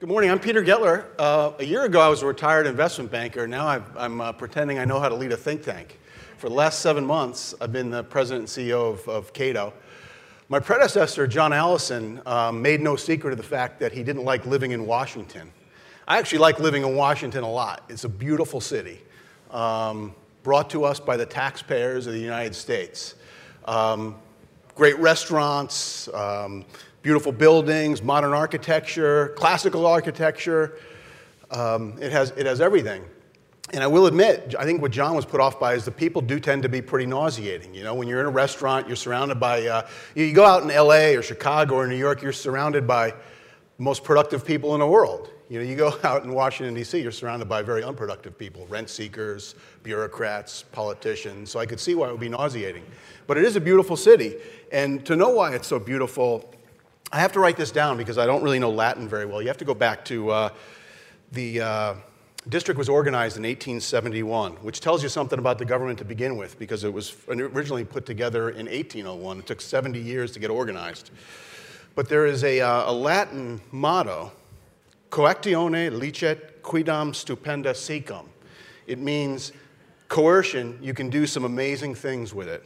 Good morning. I'm Peter Gettler. A year ago, I was a retired investment banker. Now I'm pretending I know how to lead a think tank. For the last 7 months, I've been the president and CEO of Cato. My predecessor, John Allison, made no secret of the fact that he didn't like living in Washington. I actually like living in Washington a lot. It's a beautiful city, brought to us by the taxpayers of the United States. Great restaurants, beautiful buildings, modern architecture, classical architecture. It has everything. And I will admit, I think what John was put off by is the people do tend to be pretty nauseating. You know, when you're in a restaurant, you're surrounded by, you go out in LA or Chicago or New York, you're surrounded by the most productive people in the world. You know, you go out in Washington, D.C., you're surrounded by very unproductive people, rent seekers, bureaucrats, politicians. So I could see why it would be nauseating. But it is a beautiful city. And to know why it's so beautiful, I have to write this down because I don't really know Latin very well. You have to go back to the district was organized in 1871, which tells you something about the government to begin with because it was originally put together in 1801. It took 70 years to get organized. But there is a Latin motto, coactione licet quidam stupenda secum. It means coercion, you can do some amazing things with it.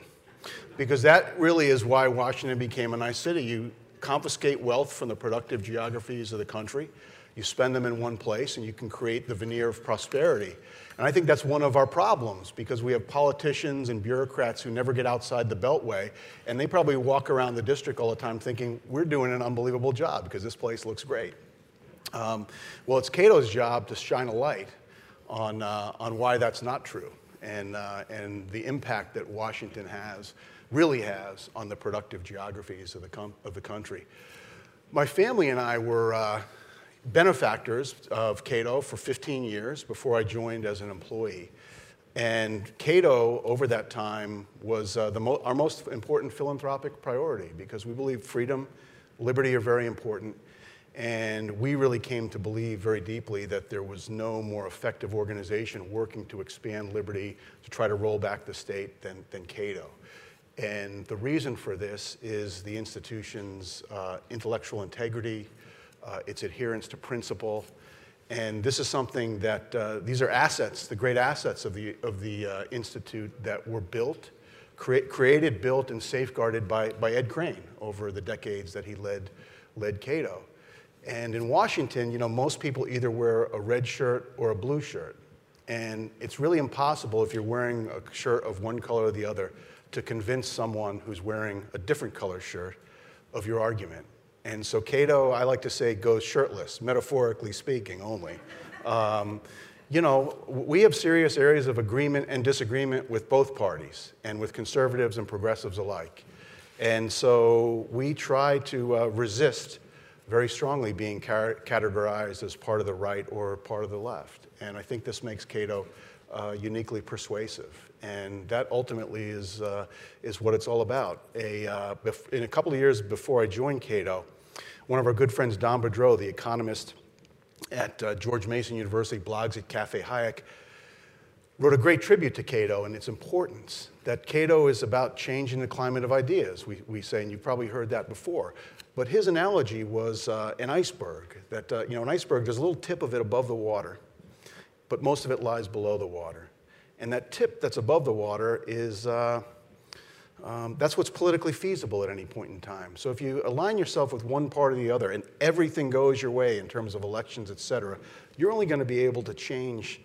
Because that really is why Washington became a nice city. You confiscate wealth from the productive geographies of the country, you spend them in one place, and you can create the veneer of prosperity. And I think that's one of our problems, because we have politicians and bureaucrats who never get outside the beltway, and they probably walk around the district all the time thinking, we're doing an unbelievable job because this place looks great. Well, it's Cato's job to shine a light on why that's not true and the impact that Washington really has on the productive geographies of the country. My family and I were benefactors of Cato for 15 years before I joined as an employee. And Cato, over that time, was our most important philanthropic priority because we believe freedom, liberty are very important. And we really came to believe very deeply that there was no more effective organization working to expand liberty, to try to roll back the state than Cato. And the reason for this is the institution's intellectual integrity, its adherence to principle. And this is something that, these are assets, the great assets of the Institute that were built, created, built, and safeguarded by Ed Crane over the decades that he led Cato. And in Washington, you know, most people either wear a red shirt or a blue shirt. And it's really impossible if you're wearing a shirt of one color or the other to convince someone who's wearing a different color shirt of your argument. And so Cato, I like to say, goes shirtless, metaphorically speaking only. You know, we have serious areas of agreement and disagreement with both parties and with conservatives and progressives alike. And so we try to resist very strongly being categorized as part of the right or part of the left. And I think this makes Cato uniquely persuasive. And that ultimately is what it's all about. In a couple of years before I joined Cato, one of our good friends, Don Boudreau, the economist at George Mason University, blogs at Cafe Hayek, wrote a great tribute to Cato and its importance, that Cato is about changing the climate of ideas, we say, and you've probably heard that before. But his analogy was an iceberg, that you know, an iceberg, there's a little tip of it above the water, but most of it lies below the water. And that tip that's above the water is, that's what's politically feasible at any point in time. So if you align yourself with one part or the other and everything goes your way in terms of elections, et cetera, you're only gonna be able to change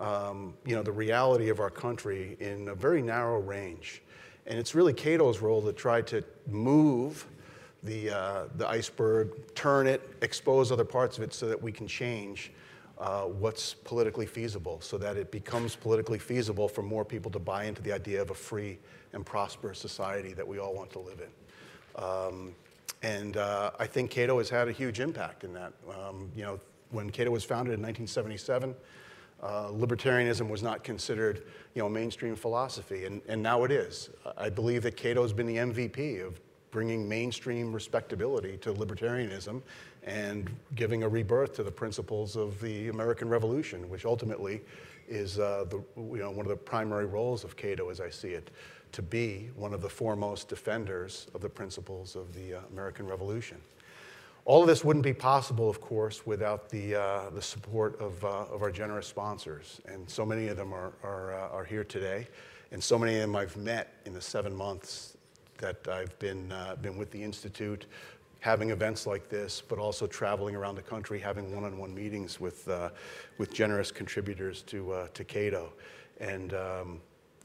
you know, the reality of our country in a very narrow range. And it's really Cato's role to try to move the iceberg, turn it, expose other parts of it so that we can change what's politically feasible, so that it becomes politically feasible for more people to buy into the idea of a free and prosperous society that we all want to live in. I think Cato has had a huge impact in that. You know, when Cato was founded in 1977, libertarianism was not considered, you know, mainstream philosophy, and now it is. I believe that Cato's been the MVP of bringing mainstream respectability to libertarianism and giving a rebirth to the principles of the American Revolution, which ultimately is you know, one of the primary roles of Cato, as I see it, to be one of the foremost defenders of the principles of the American Revolution. All of this wouldn't be possible, of course, without the support of our generous sponsors. And so many of them are here today. And so many of them I've met in the 7 months that I've been with the Institute, having events like this, but also traveling around the country, having one-on-one meetings with generous contributors to Cato. And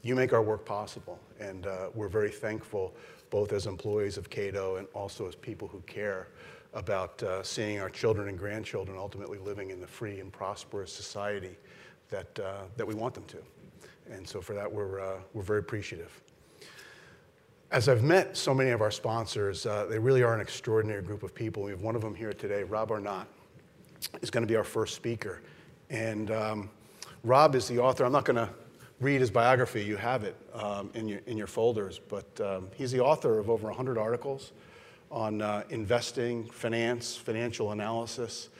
you make our work possible. And we're very thankful, both as employees of Cato and also as people who care about seeing our children and grandchildren ultimately living in the free and prosperous society that, that we want them to. And so for that, we're very appreciative. As I've met so many of our sponsors, they really are an extraordinary group of people. We have one of them here today, Rob Arnott, is going to be our first speaker. And Rob is the author. I'm not going to read his biography. You have it in your folders. But he's the author of over 100 articles on investing, finance, financial analysis,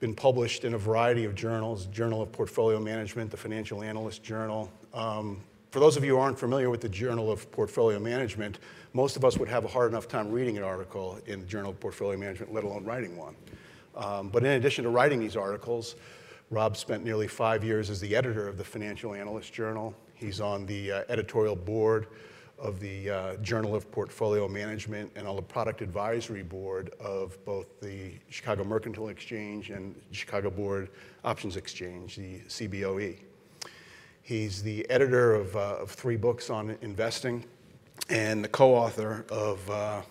been published in a variety of journals, Journal of Portfolio Management, the Financial Analyst Journal. For those of you who aren't familiar with the Journal of Portfolio Management, most of us would have a hard enough time reading an article in the Journal of Portfolio Management, let alone writing one. But in addition to writing these articles, Rob spent nearly 5 years as the editor of the Financial Analyst Journal. He's on the editorial board of the Journal of Portfolio Management and on the product advisory board of both the Chicago Mercantile Exchange and Chicago Board Options Exchange, the CBOE. He's the editor of 3 books on investing and the co-author of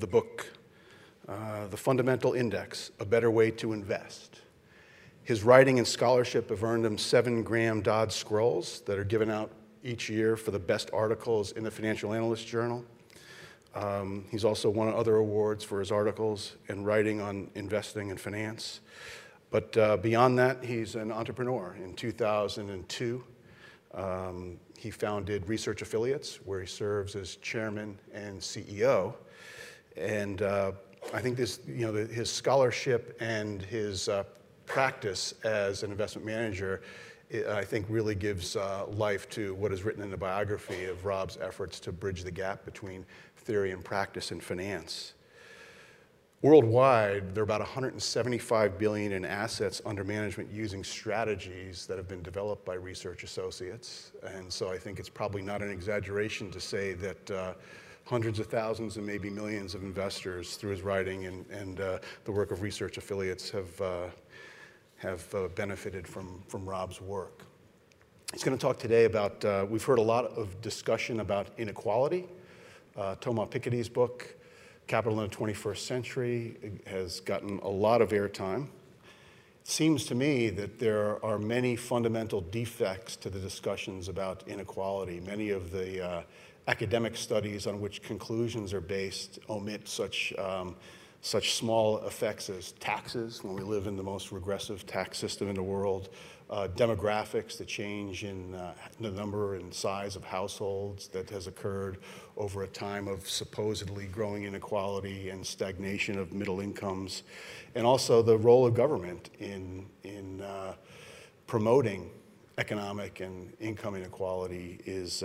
the book, The Fundamental Index, A Better Way to Invest. His writing and scholarship have earned him 7 Graham Dodd Scrolls that are given out each year for the best articles in the Financial Analyst Journal. He's also won other awards for his articles and writing on investing and finance. But beyond that, he's an entrepreneur. In 2002, he founded Research Affiliates, where he serves as chairman and CEO. And I think this, you know, his scholarship and his practice as an investment manager, I think, really gives life to what is written in the biography of Rob's efforts to bridge the gap between theory and practice in finance. Worldwide, there are about $175 billion in assets under management using strategies that have been developed by Research Associates. And so I think it's probably not an exaggeration to say that hundreds of thousands and maybe millions of investors, through his writing and the work of Research Affiliates, have benefited from Rob's work. He's going to talk today about, we've heard a lot of discussion about inequality. Thomas Piketty's book, Capital in the 21st Century, has gotten a lot of airtime. It seems to me that there are many fundamental defects to the discussions about inequality. Many of the academic studies on which conclusions are based omit such small effects as taxes, when we live in the most regressive tax system in the world, demographics, the change in the number and size of households that has occurred over a time of supposedly growing inequality and stagnation of middle incomes, and also the role of government in promoting economic and income inequality is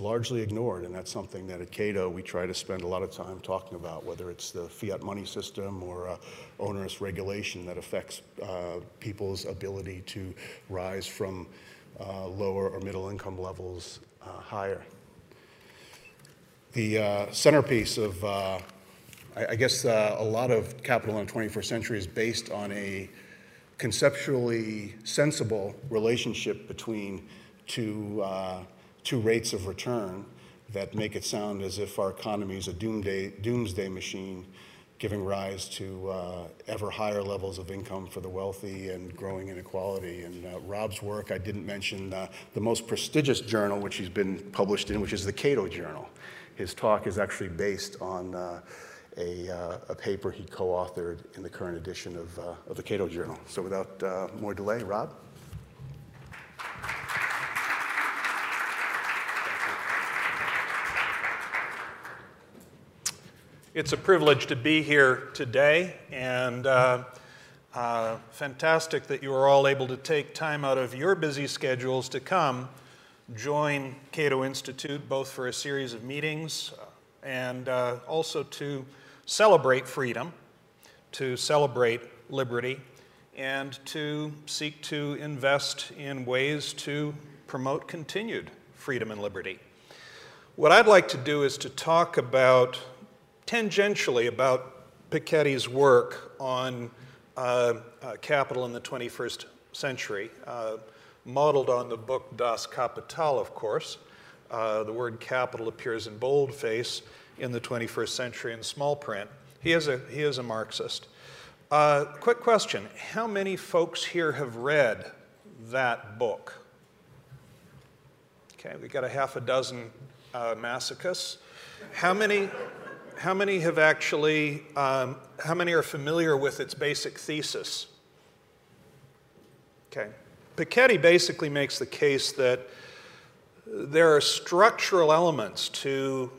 largely ignored, and that's something that at Cato we try to spend a lot of time talking about, whether it's the fiat money system or onerous regulation that affects people's ability to rise from lower or middle income levels higher. The centerpiece of, I guess, a lot of Capital in the 21st Century is based on a conceptually sensible relationship between two rates of return that make it sound as if our economy is a doomsday machine, giving rise to ever higher levels of income for the wealthy and growing inequality. And Rob's work, I didn't mention the most prestigious journal which he's been published in, which is the Cato Journal. His talk is actually based on a paper he co-authored in the current edition of the Cato Journal. So without more delay, Rob. It's a privilege to be here today, and fantastic that you are all able to take time out of your busy schedules to come join Cato Institute, both for a series of meetings and also to celebrate freedom to celebrate liberty and to seek to invest in ways to promote continued freedom and liberty. What I'd like to do is to talk about, tangentially, about Piketty's work on Capital in the 21st Century, modeled on the book Das Kapital, of course. The word capital appears in boldface in the 21st century in small print. He is a Marxist. Quick question, how many folks here have read that book? Okay, we've got a half a dozen masochists. How many have actually, how many are familiar with its basic thesis? Okay, Piketty basically makes the case that there are structural elements to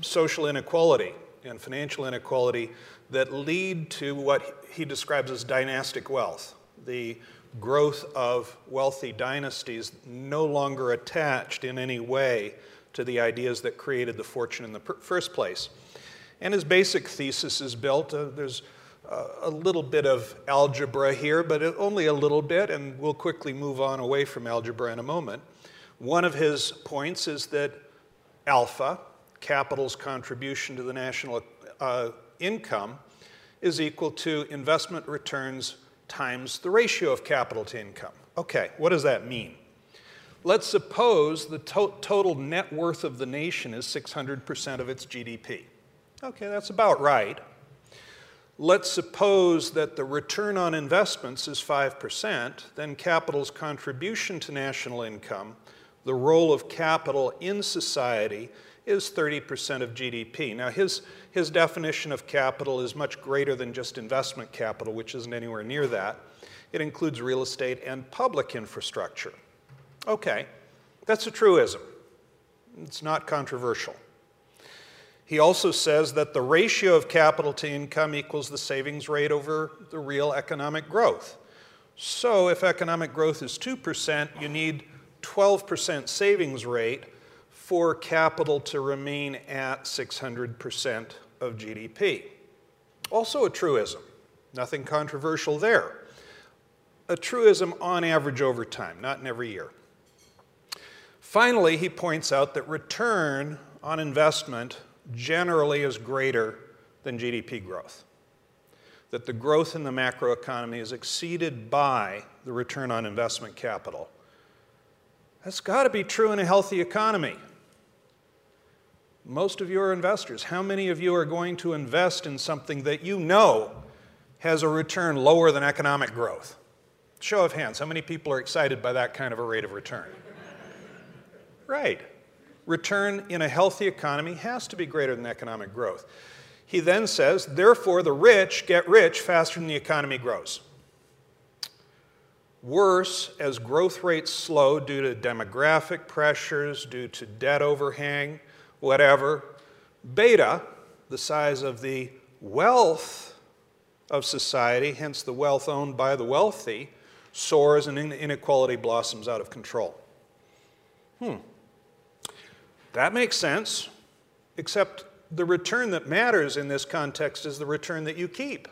social inequality and financial inequality that lead to what he describes as dynastic wealth, the growth of wealthy dynasties no longer attached in any way to the ideas that created the fortune in the first place. And his basic thesis is built, there's a little bit of algebra here, but only a little bit, and we'll quickly move on away from algebra in a moment. One of his points is that alpha, capital's contribution to the national income, is equal to investment returns times the ratio of capital to income. Okay, what does that mean? Let's suppose the total net worth of the nation is 600% of its GDP. Okay, that's about right. Let's suppose that the return on investments is 5%, then capital's contribution to national income, the role of capital in society, is 30% of GDP. Now his definition of capital is much greater than just investment capital, which isn't anywhere near that. It includes real estate and public infrastructure. Okay, that's a truism. It's not controversial. He also says that the ratio of capital to income equals the savings rate over the real economic growth. So if economic growth is 2%, you need 12% savings rate for capital to remain at 600% of GDP. Also a truism, nothing controversial there. A truism on average over time, not in every year. Finally, he points out that return on investment generally is greater than GDP growth, that the growth in the macroeconomy is exceeded by the return on investment capital. That's got to be true in a healthy economy. Most of you are investors. How many of you are going to invest in something that you know has a return lower than economic growth? Show of hands, how many people are excited by that kind of a rate of return? Right. Return in a healthy economy has to be greater than economic growth. He then says, therefore, the rich get rich faster than the economy grows. Worse, as growth rates slow due to demographic pressures, due to debt overhang, whatever, beta, the size of the wealth of society, hence the wealth owned by the wealthy, soars and inequality blossoms out of control. That makes sense, except the return that matters in this context is the return that you keep.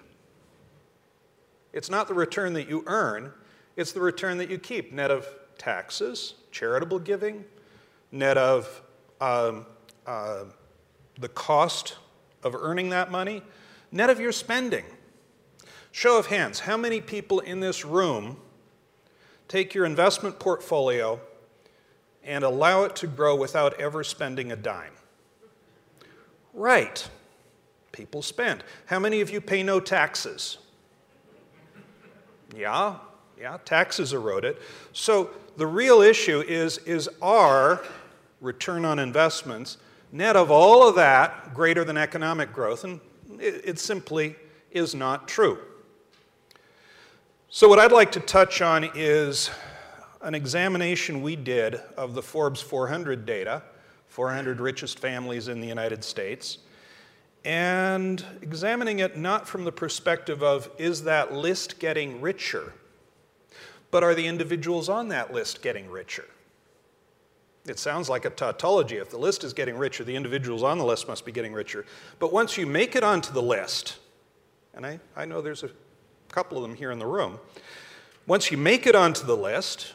It's not the return that you earn, it's the return that you keep, net of taxes, charitable giving, net of the cost of earning that money, net of your spending. Show of hands, how many people in this room take your investment portfolio and allow it to grow without ever spending a dime? Right, people spend. How many of you pay no taxes? Yeah, taxes erode it. So the real issue is our return on investments, net of all of that, greater than economic growth? And it simply is not true. So what I'd like to touch on is an examination we did of the Forbes 400 data, 400 richest families in the United States, and examining it not from the perspective of, is that list getting richer, but are the individuals on that list getting richer? It sounds like a tautology. If the list is getting richer, the individuals on the list must be getting richer. But once you make it onto the list, and I know there's a couple of them here in the room. Once you make it onto the list,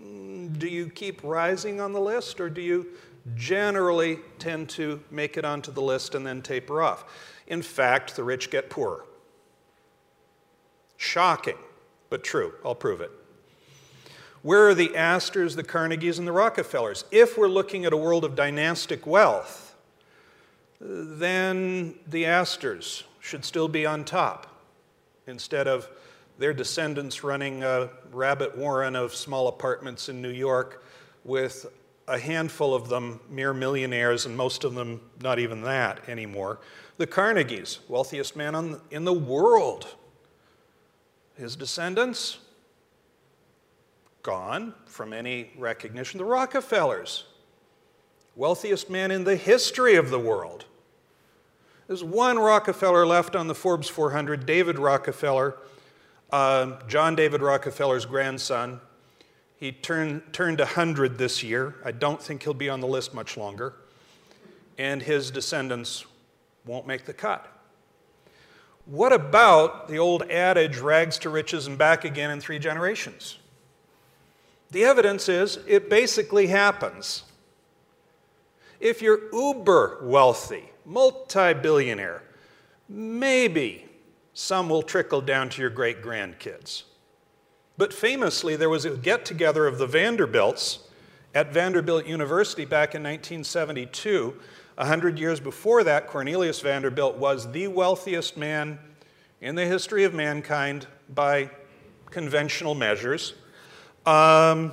do you keep rising on the list, or do you generally tend to make it onto the list and then taper off? In fact, the rich get poorer. Shocking, but true. I'll prove it. Where are the Astors, the Carnegies, and the Rockefellers? If we're looking at a world of dynastic wealth, then the Astors should still be on top instead of their descendants running a rabbit warren of small apartments in New York with a handful of them mere millionaires, and most of them not even that anymore. The Carnegies, wealthiest man in the world. His descendants, gone from any recognition. The Rockefellers, wealthiest man in the history of the world. There's one Rockefeller left on the Forbes 400, David Rockefeller, John David Rockefeller's grandson. He turned 100 this year. I don't think he'll be on the list much longer. And his descendants won't make the cut. What about the old adage, rags to riches and back again in 3 generations? The evidence is it basically happens. If you're uber wealthy, multi-billionaire, maybe some will trickle down to your great-grandkids. But famously, there was a get-together of the Vanderbilts at Vanderbilt University back in 1972. 100 years before that, Cornelius Vanderbilt was the wealthiest man in the history of mankind by conventional measures. And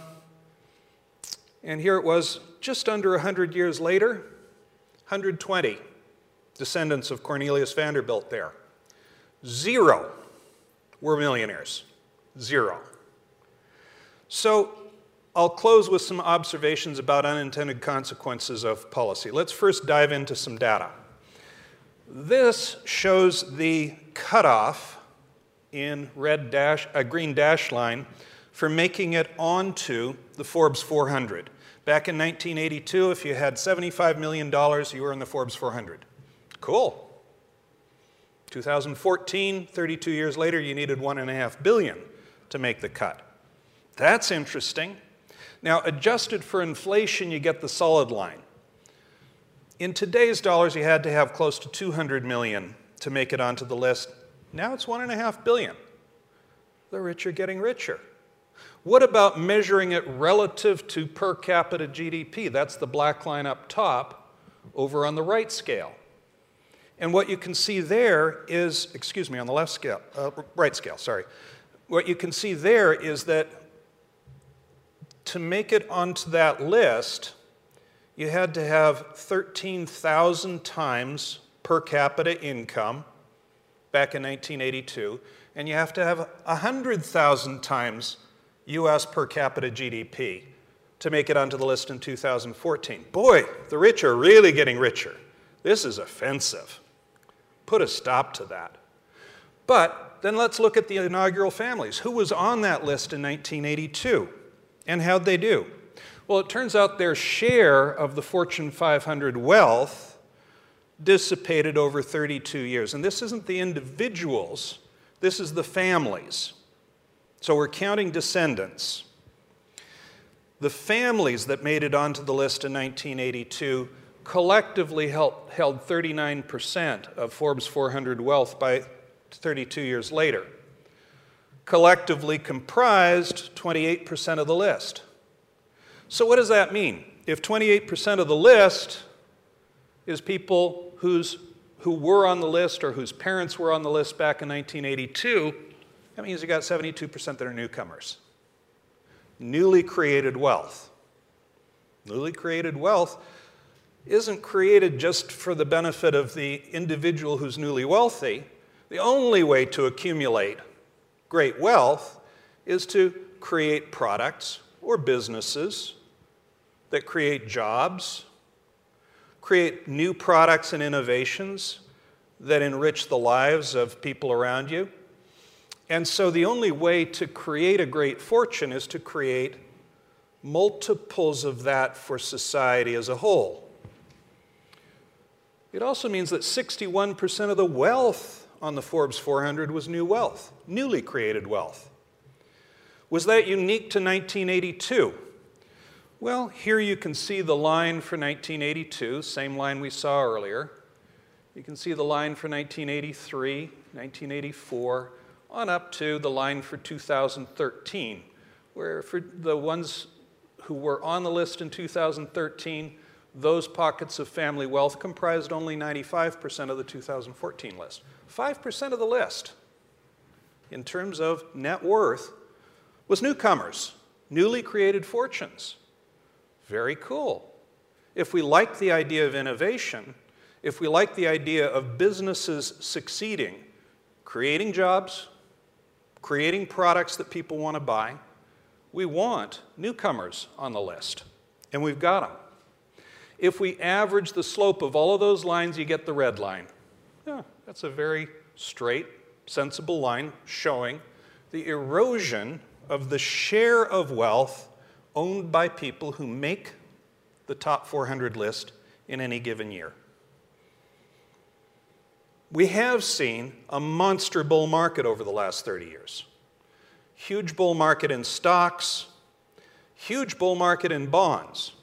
here it was just under 100 years later, 120 descendants of Cornelius Vanderbilt there. 0 were millionaires. 0. So I'll close with some observations about unintended consequences of policy. Let's first dive into some data. This shows the cutoff in green dash line for making it onto the Forbes 400. Back in 1982, if you had $75 million, you were in the Forbes 400. Cool. 2014, 32 years later, you needed $1.5 billion to make the cut. That's interesting. Now, adjusted for inflation, you get the solid line. In today's dollars, you had to have close to 200 million to make it onto the list. Now it's $1.5 billion. The rich are getting richer. What about measuring it relative to per capita GDP? That's the black line up top over on the right scale. And what you can see there is, excuse me, on the left scale, right scale, sorry. What you can see there is that to make it onto that list, you had to have 13,000 times per capita income back in 1982, and you have to have 100,000 times US per capita GDP to make it onto the list in 2014. Boy, the rich are really getting richer. This is offensive. Put a stop to that. But then let's look at the inaugural families. Who was on that list in 1982? And how'd they do? Well, it turns out their share of the Fortune 500 wealth dissipated over 32 years. And this isn't the individuals. This is the families. So we're counting descendants. The families that made it onto the list in 1982 collectively held 39% of Forbes 400 wealth by 32 years later. Collectively comprised 28% of the list. So what does that mean? If 28% of the list is people who were on the list or whose parents were on the list back in 1982, that means you got 72% that are newcomers. Newly created wealth. Newly created wealth isn't created just for the benefit of the individual who's newly wealthy. The only way to accumulate great wealth is to create products or businesses that create jobs, create new products and innovations that enrich the lives of people around you. And so the only way to create a great fortune is to create multiples of that for society as a whole. It also means that 61% of the wealth on the Forbes 400 was new wealth, newly created wealth. Was that unique to 1982? Well, here you can see the line for 1982, same line we saw earlier. You can see the line for 1983, 1984, on up to the line for 2013, where for the ones who were on the list in 2013, those pockets of family wealth comprised only 95% of the 2014 list. 5% of the list, in terms of net worth, was newcomers, newly created fortunes. Very cool. If we like the idea of innovation, if we like the idea of businesses succeeding, creating jobs, creating products that people want to buy, we want newcomers on the list, and we've got them. If we average the slope of all of those lines, you get the red line. Yeah, that's a very straight, sensible line showing the erosion of the share of wealth owned by people who make the top 400 list in any given year. We have seen a monster bull market over the last 30 years. Huge bull market in stocks, huge bull market in bonds.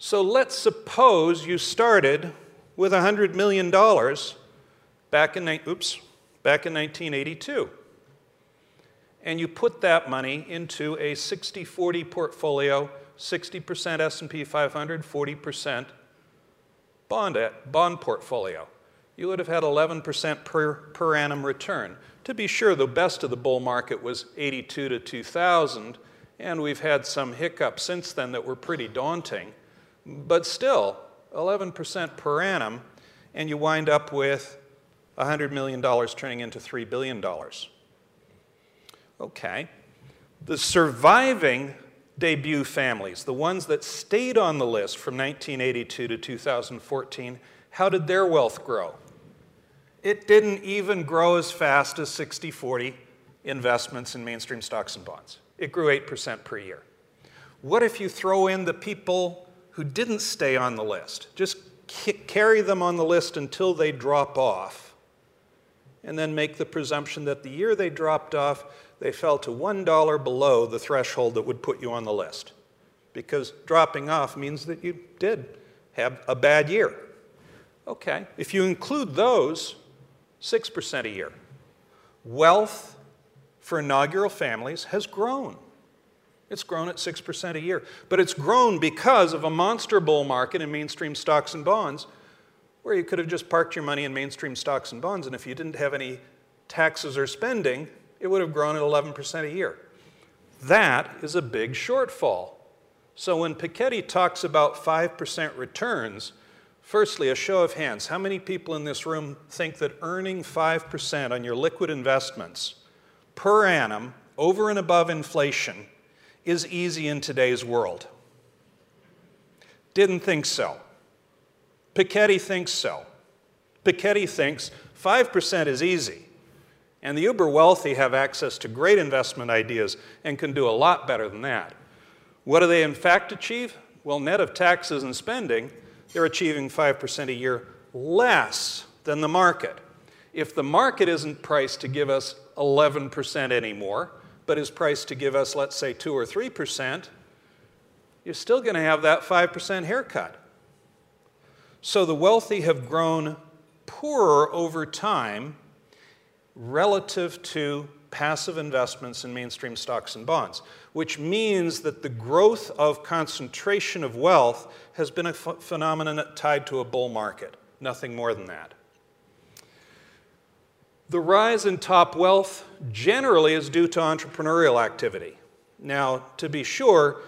So let's suppose you started with $100 million back in 1982. And you put that money into a 60-40 portfolio, 60% S&P 500, 40% bond portfolio. You would have had 11% per annum return. To be sure, the best of the bull market was 82 to 2000, and we've had some hiccups since then that were pretty daunting. But still, 11% per annum, and you wind up with $100 million turning into $3 billion. Okay. The surviving debut families, the ones that stayed on the list from 1982 to 2014, how did their wealth grow? It didn't even grow as fast as 60-40 investments in mainstream stocks and bonds. It grew 8% per year. What if you throw in the people who didn't stay on the list? Just carry them on the list until they drop off, and then make the presumption that the year they dropped off, they fell to $1 below the threshold that would put you on the list. Because dropping off means that you did have a bad year. Okay, if you include those, 6% a year. Wealth for inaugural families has grown. It's grown at 6% a year. But it's grown because of a monster bull market in mainstream stocks and bonds, where you could have just parked your money in mainstream stocks and bonds, and if you didn't have any taxes or spending, it would have grown at 11% a year. That is a big shortfall. So when Piketty talks about 5% returns, firstly, a show of hands. How many people in this room think that earning 5% on your liquid investments per annum over and above inflation is easy in today's world? Didn't think so. Piketty thinks so. Piketty thinks 5% is easy, and the uber wealthy have access to great investment ideas and can do a lot better than that. What do they in fact achieve? Well, net of taxes and spending, they're achieving 5% a year less than the market. If the market isn't priced to give us 11% anymore, but is priced to give us, let's say, 2 or 3%, you're still going to have that 5% haircut. So the wealthy have grown poorer over time relative to passive investments in mainstream stocks and bonds, which means that the growth of concentration of wealth has been a phenomenon tied to a bull market, nothing more than that. The rise in top wealth generally is due to entrepreneurial activity. Now, to be sure,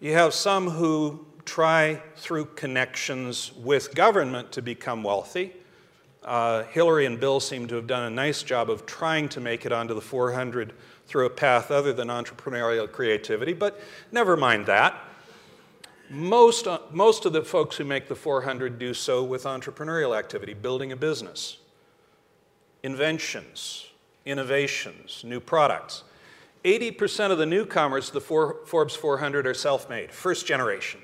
you have some who try through connections with government to become wealthy. Hillary and Bill seem to have done a nice job of trying to make it onto the 400 through a path other than entrepreneurial creativity, but never mind that. Most of the folks who make the 400 do so with entrepreneurial activity, building a business, inventions, innovations, new products. 80% of the newcomers to the Forbes 400 are self-made, first generation.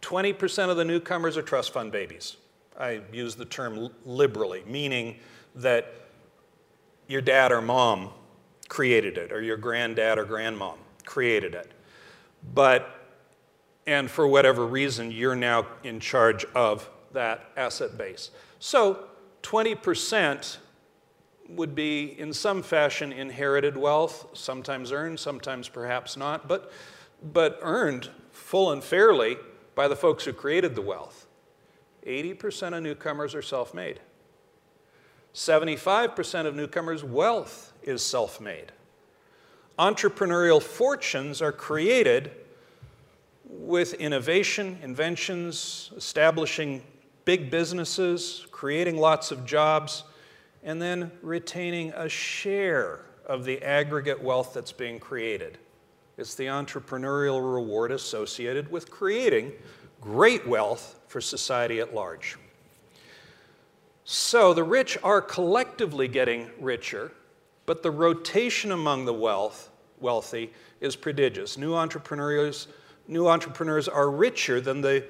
20% of the newcomers are trust fund babies. I use the term liberally, meaning that your dad or mom created it, or your granddad or grandmom created it. But, and for whatever reason, you're now in charge of that asset base. So 20% would be in some fashion inherited wealth, sometimes earned, sometimes perhaps not, but earned full and fairly by the folks who created the wealth. 80% of newcomers are self-made. 75% of newcomers' wealth is self-made. Entrepreneurial fortunes are created with innovation, inventions, establishing big businesses, creating lots of jobs, and then retaining a share of the aggregate wealth that's being created. It's the entrepreneurial reward associated with creating great wealth for society at large. So the rich are collectively getting richer, but the rotation among the wealthy is prodigious. New entrepreneurs are richer than the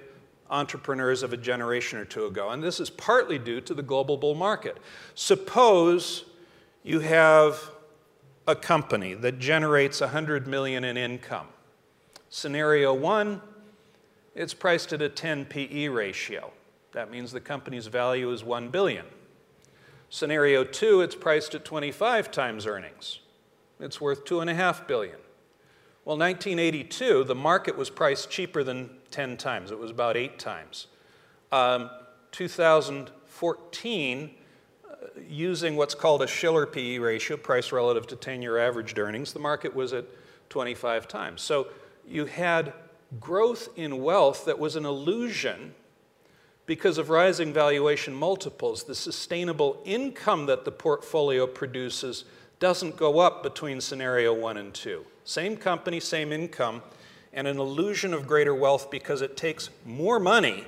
entrepreneurs of a generation or two ago, and this is partly due to the global bull market. Suppose you have a company that generates $100 million in income. Scenario one, it's priced at a 10 PE ratio. That means the company's value is $1 billion. Scenario two, it's priced at 25 times earnings. It's worth $2.5 billion. Well, 1982, the market was priced cheaper than 10 times. It was about 8 times. 2014, using what's called a Shiller PE ratio, price relative to 10-year averaged earnings, the market was at 25 times. So you had growth in wealth that was an illusion because of rising valuation multiples. The sustainable income that the portfolio produces doesn't go up between scenario one and two. Same company, same income, and an illusion of greater wealth because it takes more money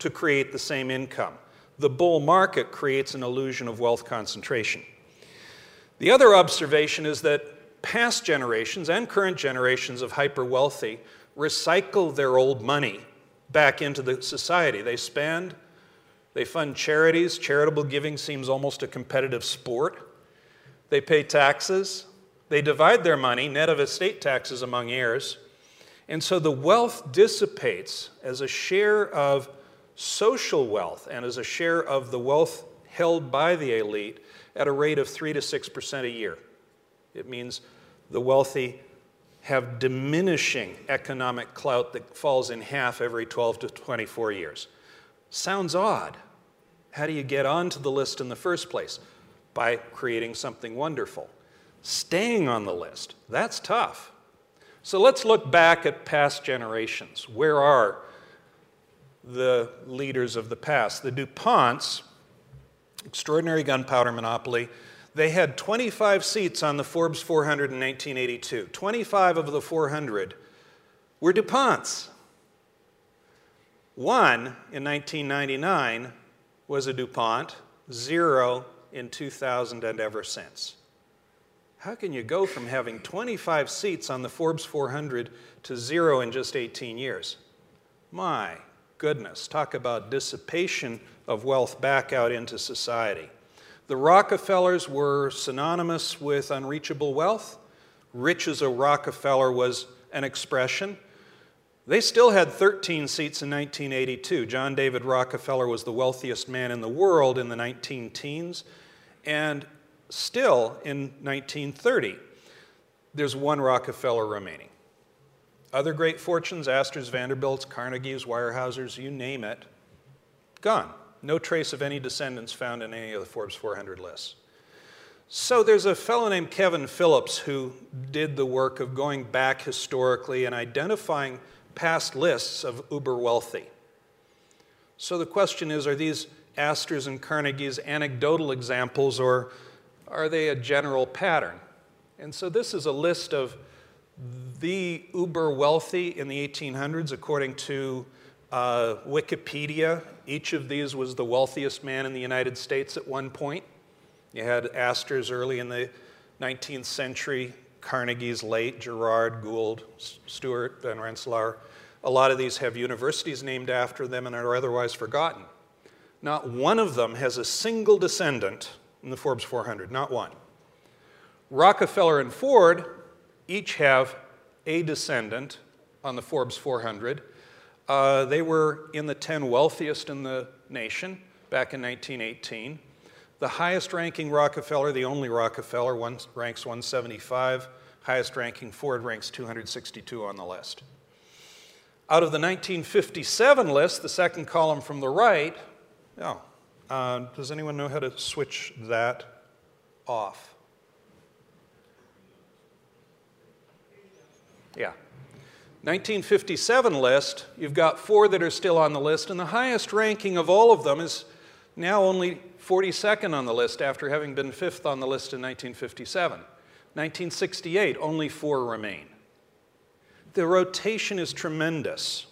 to create the same income. The bull market creates an illusion of wealth concentration. The other observation is that past generations and current generations of hyper-wealthy recycle their old money back into the society. They spend, they fund charities. Charitable giving seems almost a competitive sport. They pay taxes. They divide their money, net of estate taxes, among heirs. And so the wealth dissipates as a share of social wealth and as a share of the wealth held by the elite at a rate of 3 to 6% a year. It means the wealthy have diminishing economic clout that falls in half every 12 to 24 years. Sounds odd. How do you get onto the list in the first place? By creating something wonderful. Staying on the list, that's tough. So let's look back at past generations. Where are the leaders of the past? The DuPonts, extraordinary gunpowder monopoly, they had 25 seats on the Forbes 400 in 1982. 25 of the 400 were DuPonts. One in 1999 was a DuPont, 0 in 2000 and ever since. How can you go from having 25 seats on the Forbes 400 to 0 in just 18 years? My goodness, talk about dissipation of wealth back out into society. The Rockefellers were synonymous with unreachable wealth. Rich as a Rockefeller was an expression. They still had 13 seats in 1982. John David Rockefeller was the wealthiest man in the world in the 19-teens. And still, in 1930, there's one Rockefeller remaining. Other great fortunes, Astors, Vanderbilts, Carnegies, Weyerhaeuser's, you name it, gone. No trace of any descendants found in any of the Forbes 400 lists. So there's a fellow named Kevin Phillips who did the work of going back historically and identifying past lists of uber-wealthy. So the question is, are these Astors and Carnegies anecdotal examples, or are they a general pattern? And so this is a list of the uber-wealthy in the 1800s. According to Wikipedia, each of these was the wealthiest man in the United States at one point. You had Astors early in the 19th century, Carnegies late, Girard, Gould, Stewart, Van Rensselaer. A lot of these have universities named after them and are otherwise forgotten. Not one of them has a single descendant in the Forbes 400, not one. Rockefeller and Ford each have a descendant on the Forbes 400. They were in the 10 wealthiest in the nation back in 1918. The highest ranking Rockefeller, the only Rockefeller, ranks 175. Highest ranking Ford ranks 262 on the list. Out of the 1957 list, the second column from the right, does anyone know how to switch that off? Yeah. 1957 list, you've got four that are still on the list, and the highest ranking of all of them is now only 42nd on the list after having been 5th on the list in 1957. 1968, only four remain. The rotation is tremendous.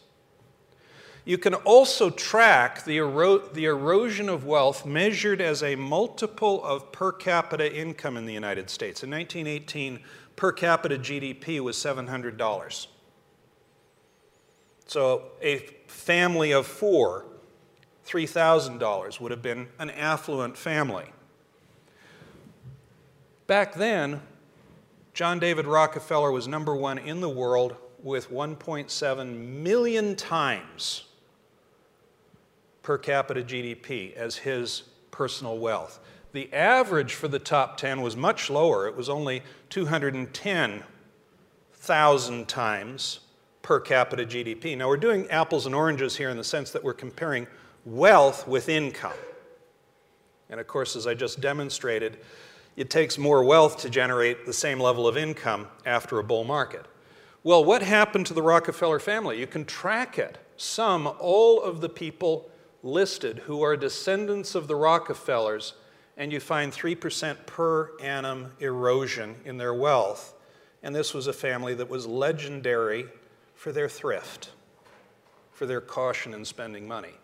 You can also track the erosion of wealth measured as a multiple of per capita income in the United States. In 1918, per capita GDP was $700. So a family of four, $3,000 would have been an affluent family. Back then, John David Rockefeller was number one in the world with 1.7 million times per capita GDP as his personal wealth. The average for the top 10 was much lower. It was only 210,000 times per capita GDP. Now, we're doing apples and oranges here in the sense that we're comparing wealth with income. And of course, as I just demonstrated, it takes more wealth to generate the same level of income after a bull market. Well, what happened to the Rockefeller family? You can track it. Sum all of the people listed who are descendants of the Rockefellers, and you find 3% per annum erosion in their wealth. And this was a family that was legendary for their thrift, for their caution in spending money.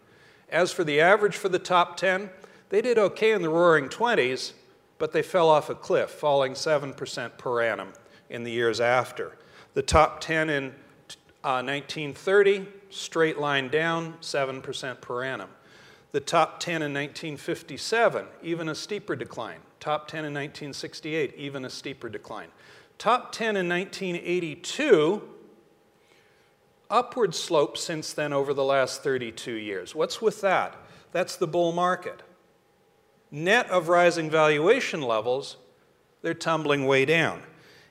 As for the average for the top 10, they did okay in the roaring 20s, but they fell off a cliff, falling 7% per annum in the years after. The top 10 in 1930, straight line down, 7% per annum. The top 10 in 1957, even a steeper decline. Top 10 in 1968, even a steeper decline. Top 10 in 1982, upward slope since then over the last 32 years. What's with that? That's the bull market. Net of rising valuation levels, they're tumbling way down.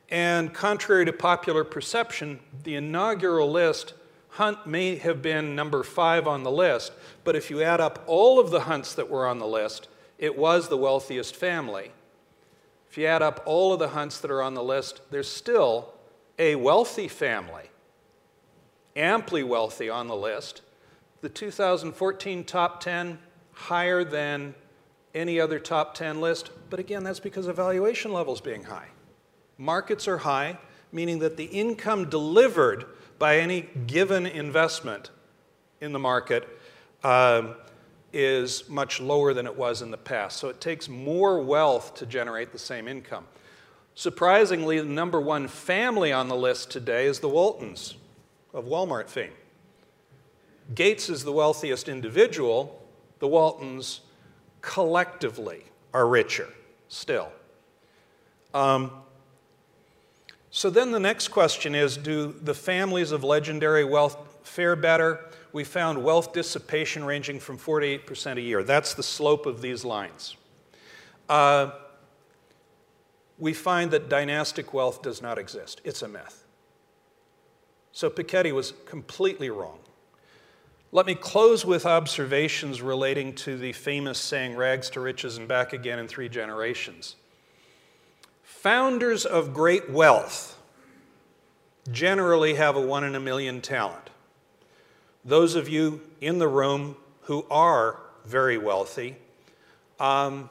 And contrary to popular perception, the inaugural list, Hunt may have been number 5 on the list, but if you add up all of the Hunts that were on the list, it was the wealthiest family. If you add up all of the Hunts that are on the list, there's still a wealthy family, amply wealthy on the list. The 2014 top 10, higher than any other top 10 list, but again, that's because of valuation levels being high. Markets are high, meaning that the income delivered by any given investment in the market is much lower than it was in the past. So it takes more wealth to generate the same income. Surprisingly, the number one family on the list today is the Waltons of Walmart fame. Gates is the wealthiest individual. The Waltons collectively are richer still. So then the next question is, do the families of legendary wealth fare better? We found wealth dissipation ranging from 4% to 8% a year. That's the slope of these lines. We find that dynastic wealth does not exist. It's a myth. So Piketty was completely wrong. Let me close with observations relating to the famous saying, rags to riches and back again in 3 generations. Founders of great wealth generally have a 1 in a million talent. Those of you in the room who are very wealthy, I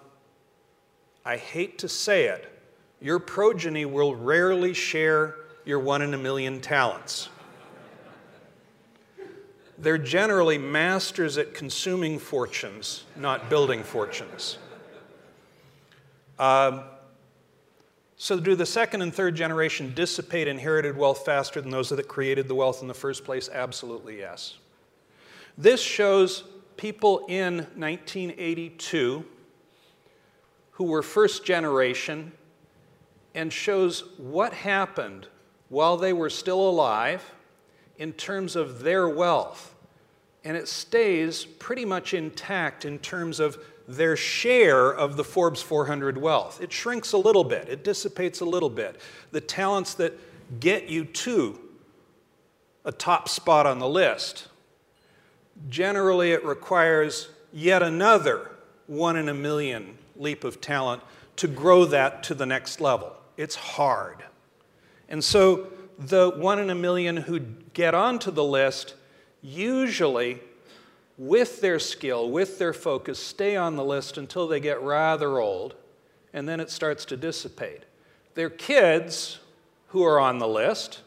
hate to say it, your progeny will rarely share your 1 in a million talents. They're generally masters at consuming fortunes, not building fortunes. So do the second and third generation dissipate inherited wealth faster than those that created the wealth in the first place? Absolutely yes. This shows people in 1982 who were first generation and shows what happened while they were still alive in terms of their wealth. And it stays pretty much intact in terms of their share of the Forbes 400 wealth. It shrinks a little bit. It dissipates a little bit. The talents that get you to a top spot on the list, generally it requires yet another 1 in a million leap of talent to grow that to the next level. It's hard. And so the 1 in a million who get onto the list usually, with their skill, with their focus, stay on the list until they get rather old, and then it starts to dissipate. Their kids who are on the list,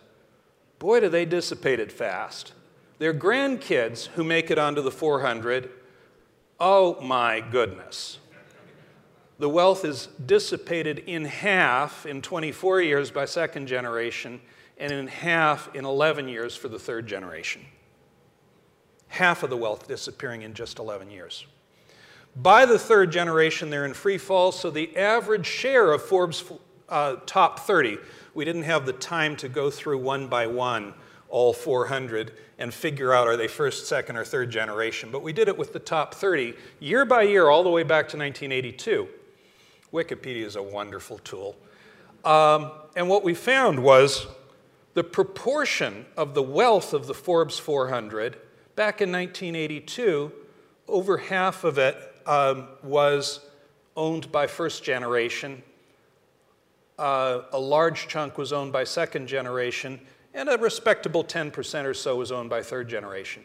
boy, do they dissipate it fast. Their grandkids who make it onto the 400, oh my goodness. The wealth is dissipated in half in 24 years by second generation, and in half in 11 years for the third generation. Half of the wealth disappearing in just 11 years. By the third generation, they're in free fall, so the average share of Forbes top 30, we didn't have the time to go through one by one all 400 and figure out are they first, second, or third generation, but we did it with the top 30 year by year all the way back to 1982. Wikipedia is a wonderful tool. And what we found was the proportion of the wealth of the Forbes 400 back in 1982, over half of it was owned by first generation. A large chunk was owned by second generation, and a respectable 10% or so was owned by third generation.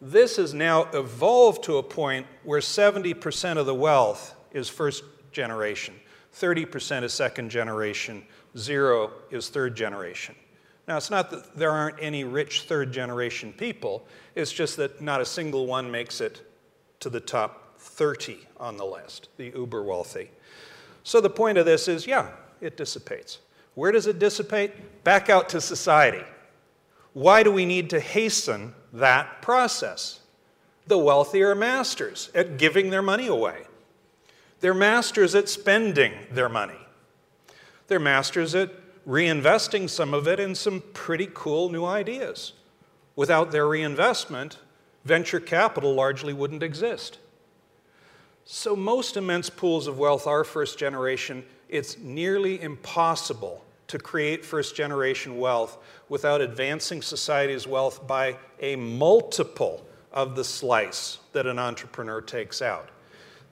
This has now evolved to a point where 70% of the wealth is first generation, 30% is second generation, 0 is third generation. Now, it's not that there aren't any rich third-generation people. It's just that not a single one makes it to the top 30 on the list, the uber-wealthy. So the point of this is, yeah, it dissipates. Where does it dissipate? Back out to society. Why do we need to hasten that process? The wealthy are masters at giving their money away. They're masters at spending their money. They're masters at reinvesting some of it in some pretty cool new ideas. Without their reinvestment, venture capital largely wouldn't exist. So most immense pools of wealth are first generation. It's nearly impossible to create first generation wealth without advancing society's wealth by a multiple of the slice that an entrepreneur takes out.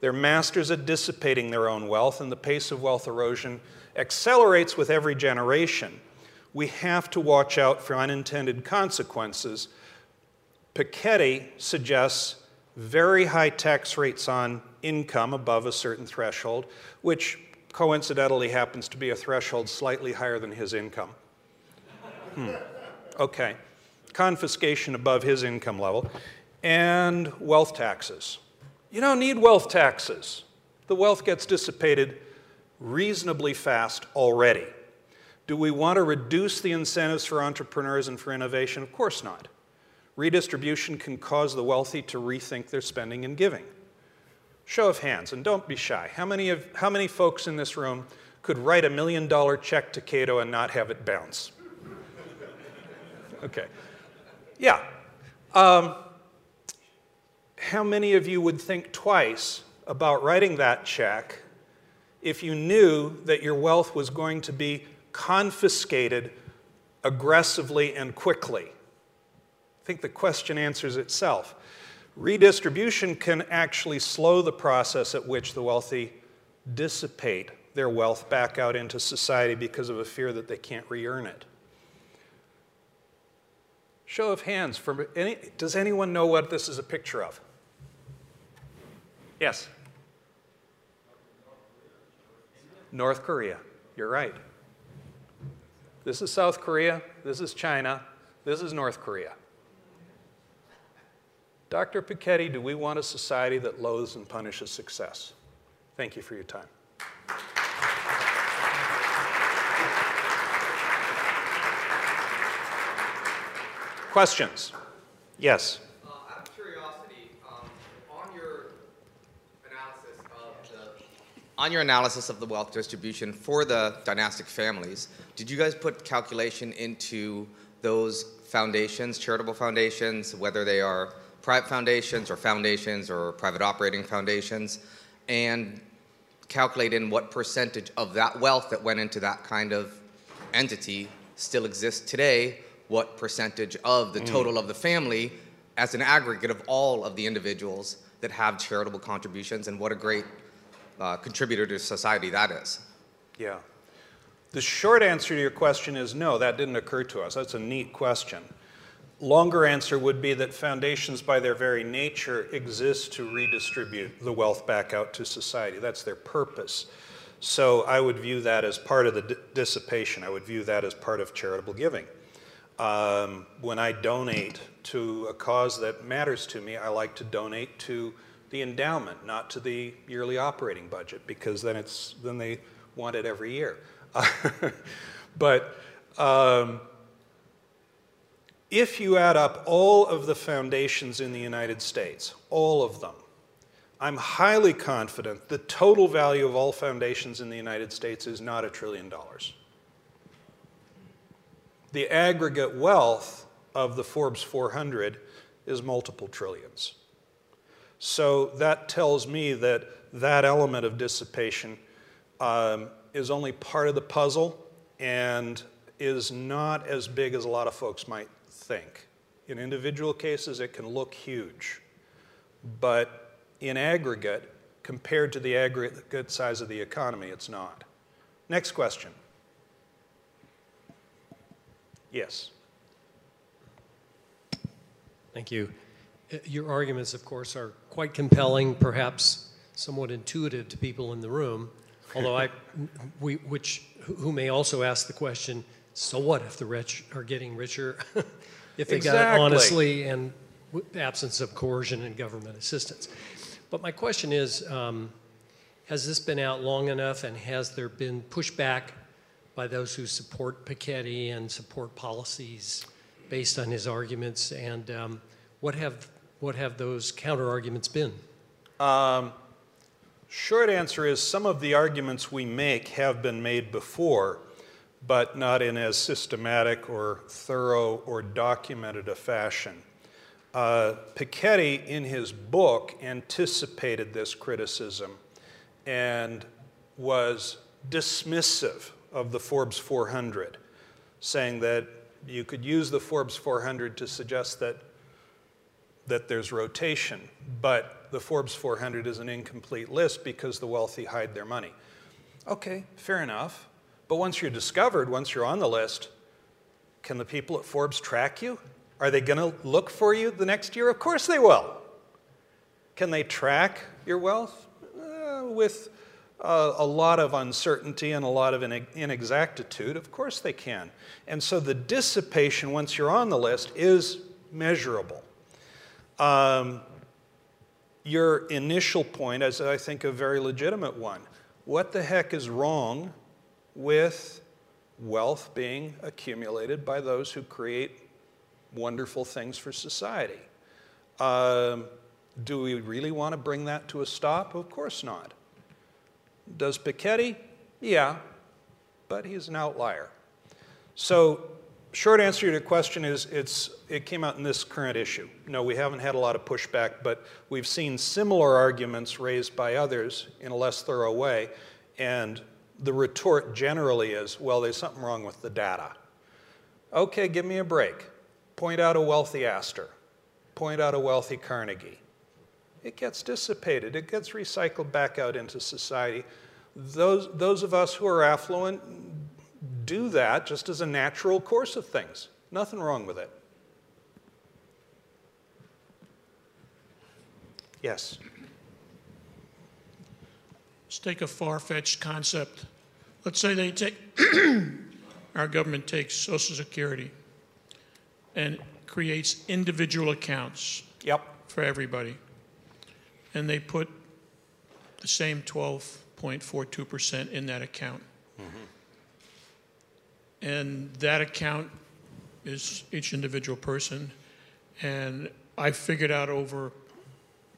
They're masters at dissipating their own wealth, and the pace of wealth erosion accelerates with every generation. We have to watch out for unintended consequences. Piketty suggests very high tax rates on income above a certain threshold, which coincidentally happens to be a threshold slightly higher than his income. Okay. Confiscation above his income level. And wealth taxes. You don't need wealth taxes. The wealth gets dissipated reasonably fast already. Do we want to reduce the incentives for entrepreneurs and for innovation? Of course not. Redistribution can cause the wealthy to rethink their spending and giving. Show of hands, and don't be shy. How many folks in this room could write a $1 million check to Cato and not have it bounce? Okay. Yeah. How many of you would think twice about writing that check if you knew that your wealth was going to be confiscated aggressively and quickly? I think the question answers itself. Redistribution can actually slow the process at which the wealthy dissipate their wealth back out into society because of a fear that they can't re-earn it. Show of hands, does anyone know what this is a picture of? Yes? North Korea, you're right. This is South Korea, this is China, this is North Korea. Dr. Piketty, do we want a society that loathes and punishes success? Thank you for your time. Questions? Yes? Out of curiosity, on your analysis of the wealth distribution for the dynastic families, did you guys put calculation into those foundations, charitable foundations, whether they are private foundations or private operating foundations, and calculate in what percentage of that wealth that went into that kind of entity still exists today, what percentage of the total of the family as an aggregate of all of the individuals that have charitable contributions, and what a great contributor to society that is. Yeah. The short answer to your question is no, that didn't occur to us. That's a neat question. Longer answer would be that foundations by their very nature exist to redistribute the wealth back out to society. That's their purpose. So I would view that as part of the dissipation. I would view that as part of charitable giving. When I donate to a cause that matters to me, I like to donate to the endowment, not to the yearly operating budget, because then it's they want it every year. But if you add up all of the foundations in the United States, all of them, I'm highly confident the total value of all foundations in the United States is not $1 trillion. The aggregate wealth of the Forbes 400 is multiple trillions. So that tells me that that element of dissipation is only part of the puzzle and is not as big as a lot of folks might think. In individual cases, it can look huge. But in aggregate, compared to the aggregate size of the economy, it's not. Next question. Yes. Thank you. Your arguments, of course, are quite compelling, perhaps somewhat intuitive to people in the room, although who may also ask the question, so what if the rich are getting richer? If they got it honestly and absence of coercion and government assistance. But my question is, has this been out long enough, and has there been pushback by those who support Piketty and support policies based on his arguments, and what have those counter-arguments been? Short answer is some of the arguments we make have been made before, but not in as systematic or thorough or documented a fashion. Piketty, in his book, anticipated this criticism and was dismissive of the Forbes 400, saying that you could use the Forbes 400 to suggest that there's rotation, but the Forbes 400 is an incomplete list because the wealthy hide their money. Okay, fair enough. But once you're discovered, once you're on the list, can the people at Forbes track you? Are they going to look for you the next year? Of course they will. Can they track your wealth? With a lot of uncertainty and a lot of inexactitude, of course they can. And so the dissipation, once you're on the list, is measurable. Your initial point is, I think, a very legitimate one. What the heck is wrong with wealth being accumulated by those who create wonderful things for society? Do we really want to bring that to a stop? Of course not. Does Piketty? Yeah, but he's an outlier. So short answer to your question is it came out in this current issue. No, we haven't had a lot of pushback, but we've seen similar arguments raised by others in a less thorough way, and the retort generally is, well, there's something wrong with the data. Okay, give me a break. Point out a wealthy Astor. Point out a wealthy Carnegie. It gets dissipated. It gets recycled back out into society. Those of us who are affluent do that just as a natural course of things. Nothing wrong with it. Yes? Let's take a far-fetched concept. Let's say they take our government takes Social Security and creates individual accounts for everybody. And they put the same 12.42% in that account. And that account is each individual person. And I figured out over a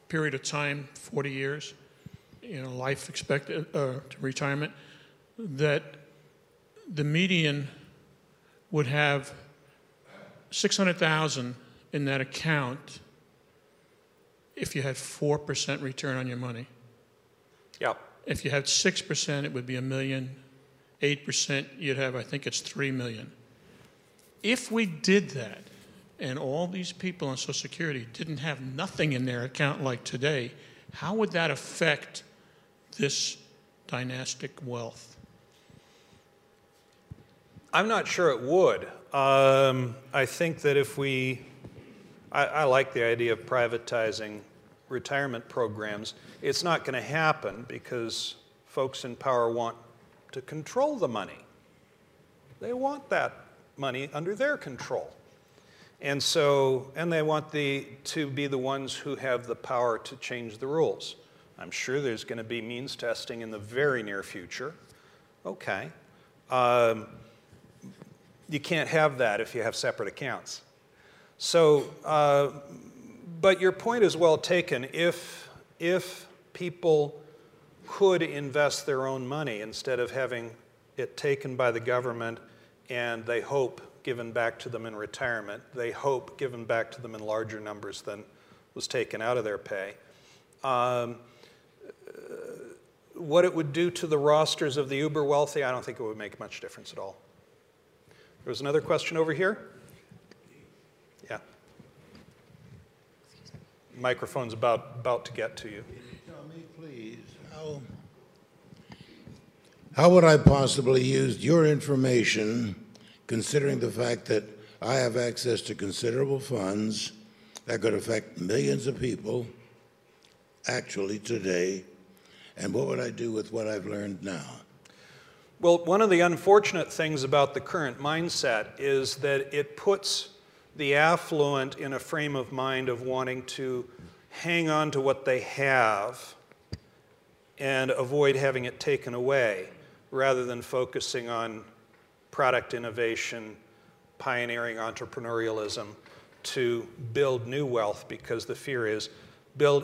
period of time, 40 years, life expected to retirement, that the median would have $600,000 in that account if you had 4% return on your money. Yep. If you had 6%, it would be $1 million. 8%, you'd have, I think it's $3 million. If we did that, and all these people on Social Security didn't have nothing in their account like today, how would that affect this dynastic wealth? I'm not sure it would. I think that if we, I like the idea of privatizing retirement programs. It's not going to happen because folks in power want to control the money. They want that money under their control. And so, and they want to be the ones who have the power to change the rules. I'm sure there's going to be means testing in the very near future. Okay. You can't have that if you have separate accounts. So, but your point is well taken. If people could invest their own money instead of having it taken by the government and they hope given back to them in retirement, they hope given back to them in larger numbers than was taken out of their pay. What it would do to the rosters of the uber wealthy, I don't think it would make much difference at all. There was another question over here. Yeah. Microphone's about to get to you. Tell me, please, how would I possibly use your information considering the fact that I have access to considerable funds that could affect millions of people actually today, and what would I do with what I've learned now? Well, one of the unfortunate things about the current mindset is that it puts the affluent in a frame of mind of wanting to hang on to what they have and avoid having it taken away, rather than focusing on product innovation, pioneering entrepreneurialism to build new wealth, because the fear is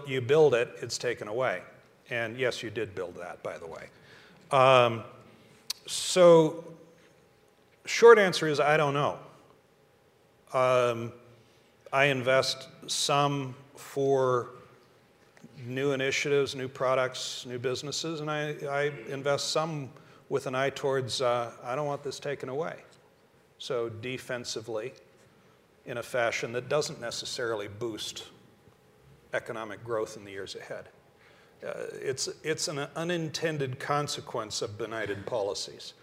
you build it, it's taken away. And yes, you did build that, by the way. So short answer is I don't know. I invest some for new initiatives, new products, new businesses, and I invest some with an eye towards, I don't want this taken away. So defensively, in a fashion that doesn't necessarily boost economic growth in the years ahead. It's an unintended consequence of benighted policies.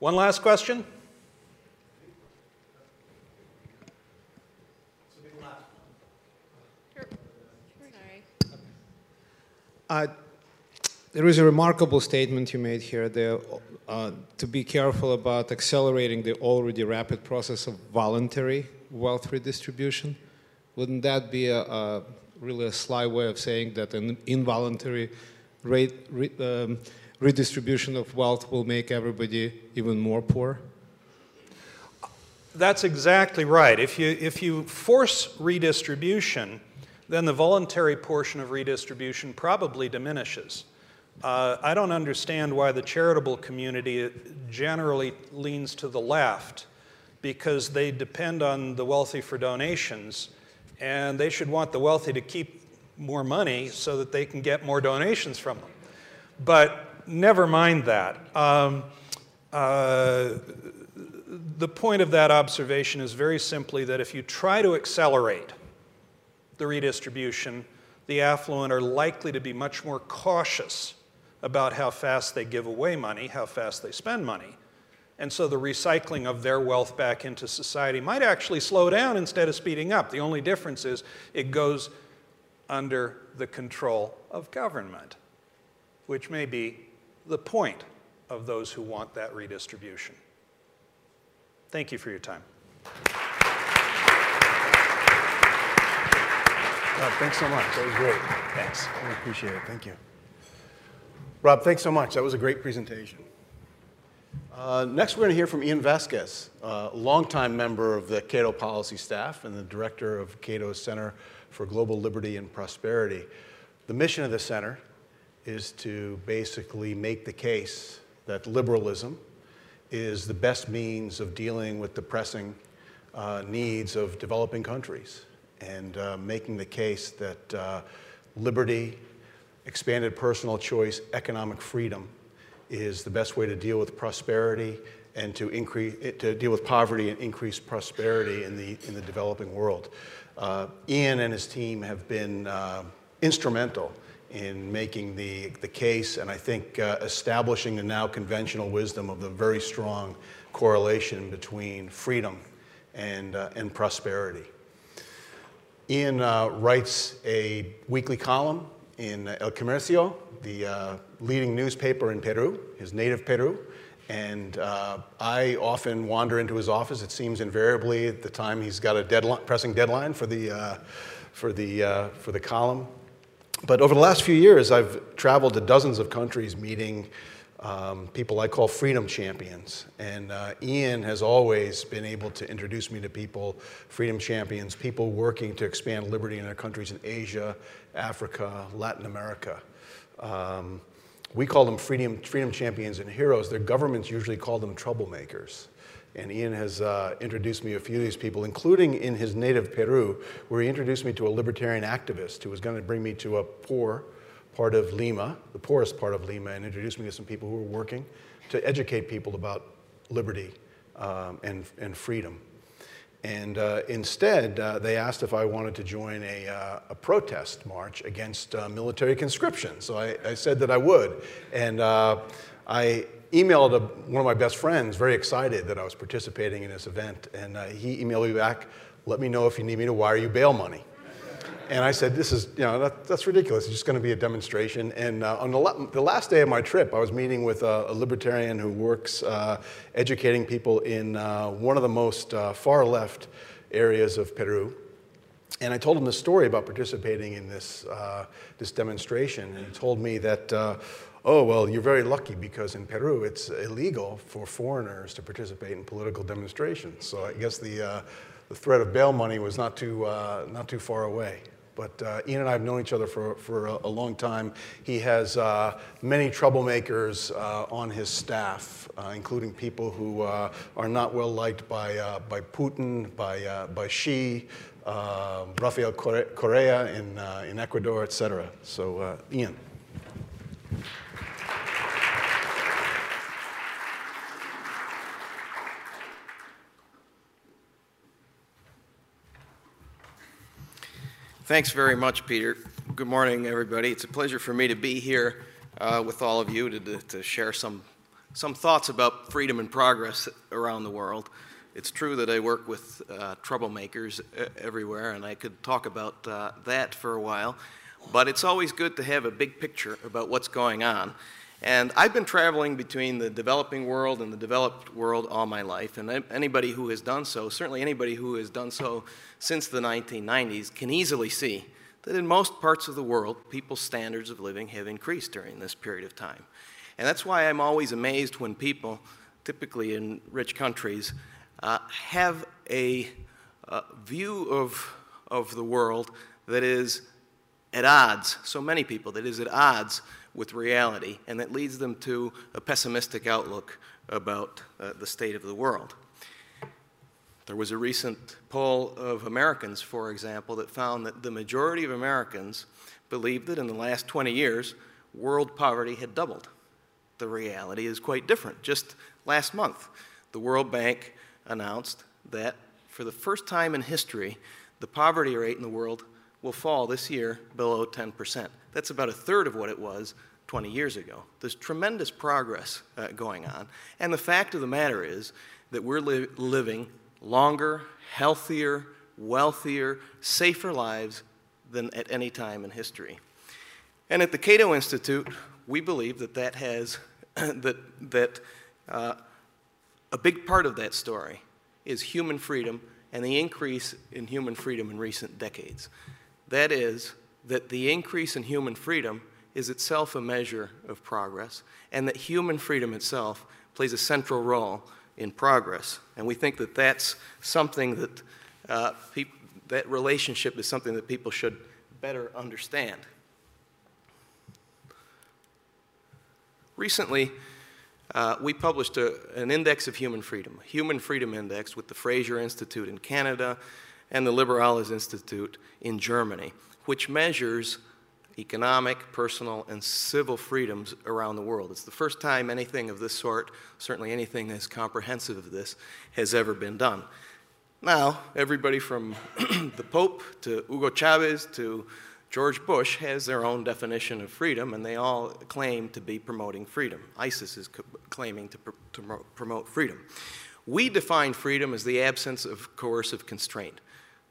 One last question? There is a remarkable statement you made here, to be careful about accelerating the already rapid process of voluntary wealth redistribution. Wouldn't that be a really a sly way of saying that an involuntary redistribution of wealth will make everybody even more poor? That's exactly right. If you force redistribution, then the voluntary portion of redistribution probably diminishes. I don't understand why the charitable community generally leans to the left, because they depend on the wealthy for donations, and they should want the wealthy to keep more money so that they can get more donations from them. But never mind that. The point of that observation is very simply that if you try to accelerate the redistribution, the affluent are likely to be much more cautious about how fast they give away money, how fast they spend money. And so the recycling of their wealth back into society might actually slow down instead of speeding up. The only difference is it goes under the control of government, which may be the point of those who want that redistribution. Thank you for your time. Rob, thanks so much. That was great. Thanks. I appreciate it. Thank you. Rob, thanks so much. That was a great presentation. Next, we're going to hear from Ian Vasquez, a longtime member of the Cato policy staff and the director of Cato's Center for Global Liberty and Prosperity. The mission of the center is to basically make the case that liberalism is the best means of dealing with the pressing needs of developing countries, and making the case that liberty, expanded personal choice, economic freedom is the best way to deal with prosperity and to deal with poverty and increase prosperity in the developing world. Ian and his team have been instrumental in making the case, and I think establishing the now conventional wisdom of the very strong correlation between freedom and prosperity. Ian writes a weekly column in El Comercio, the leading newspaper in Peru, his native Peru, and I often wander into his office. It seems invariably at the time he's got a deadline, pressing deadline for the column. But over the last few years, I've traveled to dozens of countries meeting people I call freedom champions. And Ian has always been able to introduce me to people, freedom champions, people working to expand liberty in their countries in Asia, Africa, Latin America. We call them freedom champions and heroes. Their governments usually call them troublemakers. And Ian has introduced me to a few of these people, including in his native Peru, where he introduced me to a libertarian activist who was going to bring me to a poor part of Lima, the poorest part of Lima, and introduced me to some people who were working to educate people about liberty and freedom. And instead, they asked if I wanted to join a protest march against military conscription. So I said that I would. And I emailed one of my best friends, very excited that I was participating in this event, and he emailed me back, "Let me know if you need me to wire you bail money." And I said, "This is, you know, that's ridiculous. It's just going to be a demonstration." And on the last day of my trip, I was meeting with a libertarian who works educating people in one of the most far-left areas of Peru. And I told him the story about participating in this this demonstration, and he told me that, "Oh, well, you're very lucky because in Peru it's illegal for foreigners to participate in political demonstrations." So I guess the threat of bail money was not too far away. But Ian and I have known each other for a long time. He has many troublemakers on his staff, including people who are not well liked by Putin, by Xi, Rafael Correa in Ecuador, et cetera. So Ian. Thanks very much, Peter. Good morning, everybody. It's a pleasure for me to be here with all of you to share some thoughts about freedom and progress around the world. It's true that I work with troublemakers everywhere, and I could talk about that for a while, but it's always good to have a big picture about what's going on. And I've been traveling between the developing world and the developed world all my life, and anybody who has done so, certainly anybody who has done so since the 1990s, can easily see that in most parts of the world, people's standards of living have increased during this period of time. And that's why I'm always amazed when people, typically in rich countries, have a view of the world that is at odds, so many people, that is at odds with reality, and that leads them to a pessimistic outlook about the state of the world. There was a recent poll of Americans, for example, that found that the majority of Americans believed that in the last 20 years, world poverty had doubled. The reality is quite different. Just last month, the World Bank announced that for the first time in history, the poverty rate in the world will fall this year below 10%. That's about a third of what it was 20 years ago. There's tremendous progress going on. And the fact of the matter is that we're living longer, healthier, wealthier, safer lives than at any time in history. And at the Cato Institute, we believe that has that a big part of that story is human freedom and the increase in human freedom in recent decades. That is, that the increase in human freedom is itself a measure of progress, and that human freedom itself plays a central role in progress. And we think that that's something that, that relationship is something that people should better understand. Recently, we published an index of human freedom index with the Fraser Institute in Canada and the Liberales Institute in Germany, which measures economic, personal, and civil freedoms around the world. It's the first time anything of this sort, certainly anything as comprehensive as this, has ever been done. Now, everybody from the Pope to Hugo Chavez to George Bush has their own definition of freedom, and they all claim to be promoting freedom. ISIS is claiming to promote freedom. We define freedom as the absence of coercive constraint.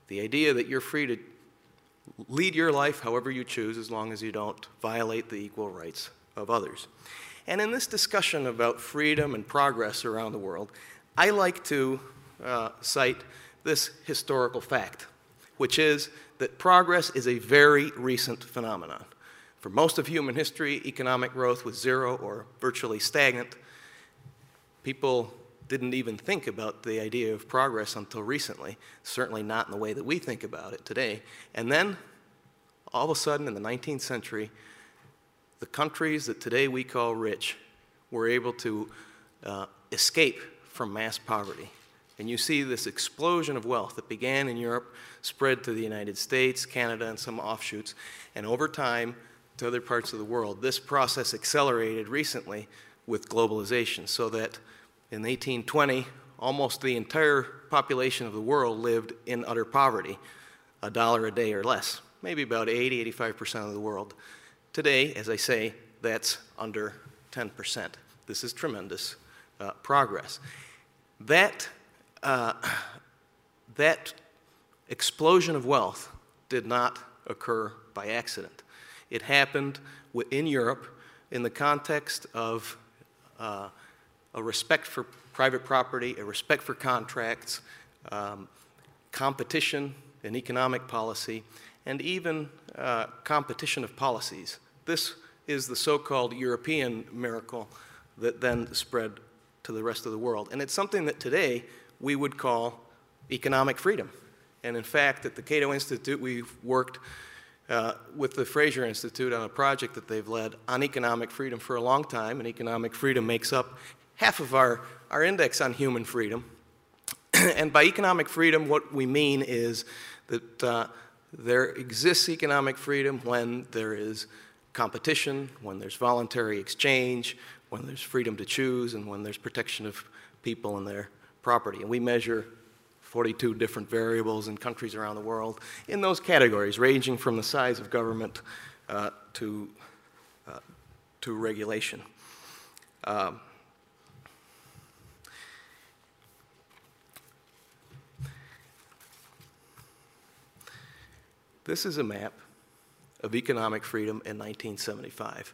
The idea that you're free to lead your life however you choose, as long as you don't violate the equal rights of others. And in this discussion about freedom and progress around the world, I like to cite this historical fact, which is that progress is a very recent phenomenon. For most of human history, economic growth was zero or virtually stagnant. People didn't even think about the idea of progress until recently, certainly not in the way that we think about it today. And then, all of a sudden, in the 19th century, the countries that today we call rich were able to escape from mass poverty. And you see this explosion of wealth that began in Europe, spread to the United States, Canada, and some offshoots, and over time to other parts of the world. This process accelerated recently with globalization, so that in 1820, almost the entire population of the world lived in utter poverty, $1 a day or less, maybe about 80–85% of the world. Today, as I say, that's under 10%. This is tremendous progress. That explosion of wealth did not occur by accident. It happened in Europe in the context of a respect for private property, a respect for contracts, competition in economic policy, and even competition of policies. This is the so-called European miracle that then spread to the rest of the world. And it's something that today we would call economic freedom. And in fact, at the Cato Institute, we've worked with the Fraser Institute on a project that they've led on economic freedom for a long time, and economic freedom makes up half of our index on human freedom. And by economic freedom, what we mean is that there exists economic freedom when there is competition, when there's voluntary exchange, when there's freedom to choose, and when there's protection of people and their property. And we measure 42 different variables in countries around the world in those categories, ranging from the size of government to regulation. This is a map of economic freedom in 1975.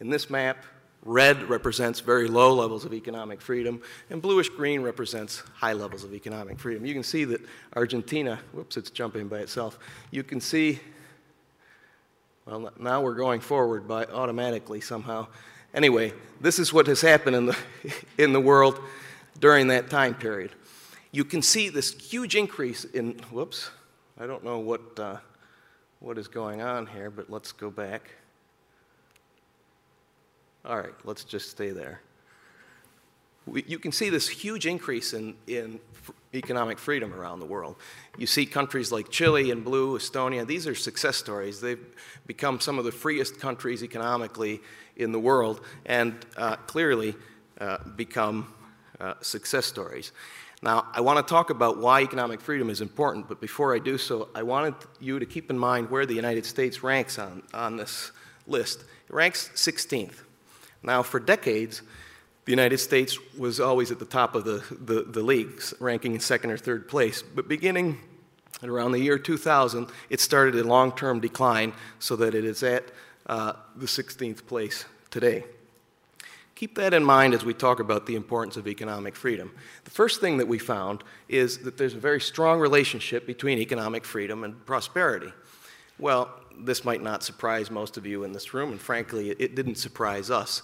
In this map, red represents very low levels of economic freedom, and bluish-green represents high levels of economic freedom. You can see that Argentina, whoops, it's jumping by itself. You can see, well, now we're going forward by automatically somehow. Anyway, this is what has happened in the world during that time period. You can see this huge increase in, whoops, I don't know what is going on here, but let's go back. All right, let's just stay there. You can see this huge increase in economic freedom around the world. You see countries like Chile in blue, Estonia. These are success stories. They've become some of the freest countries economically in the world, and clearly become success stories. Now, I want to talk about why economic freedom is important, but before I do so, I wanted you to keep in mind where the United States ranks on this list. It ranks 16th. Now, for decades, the United States was always at the top of the leagues, ranking in second or third place. But beginning at around the year 2000, it started a long-term decline so that it is at the 16th place today. Keep that in mind as we talk about the importance of economic freedom. The first thing that we found is that there's a very strong relationship between economic freedom and prosperity. Well, this might not surprise most of you in this room, and frankly, it didn't surprise us.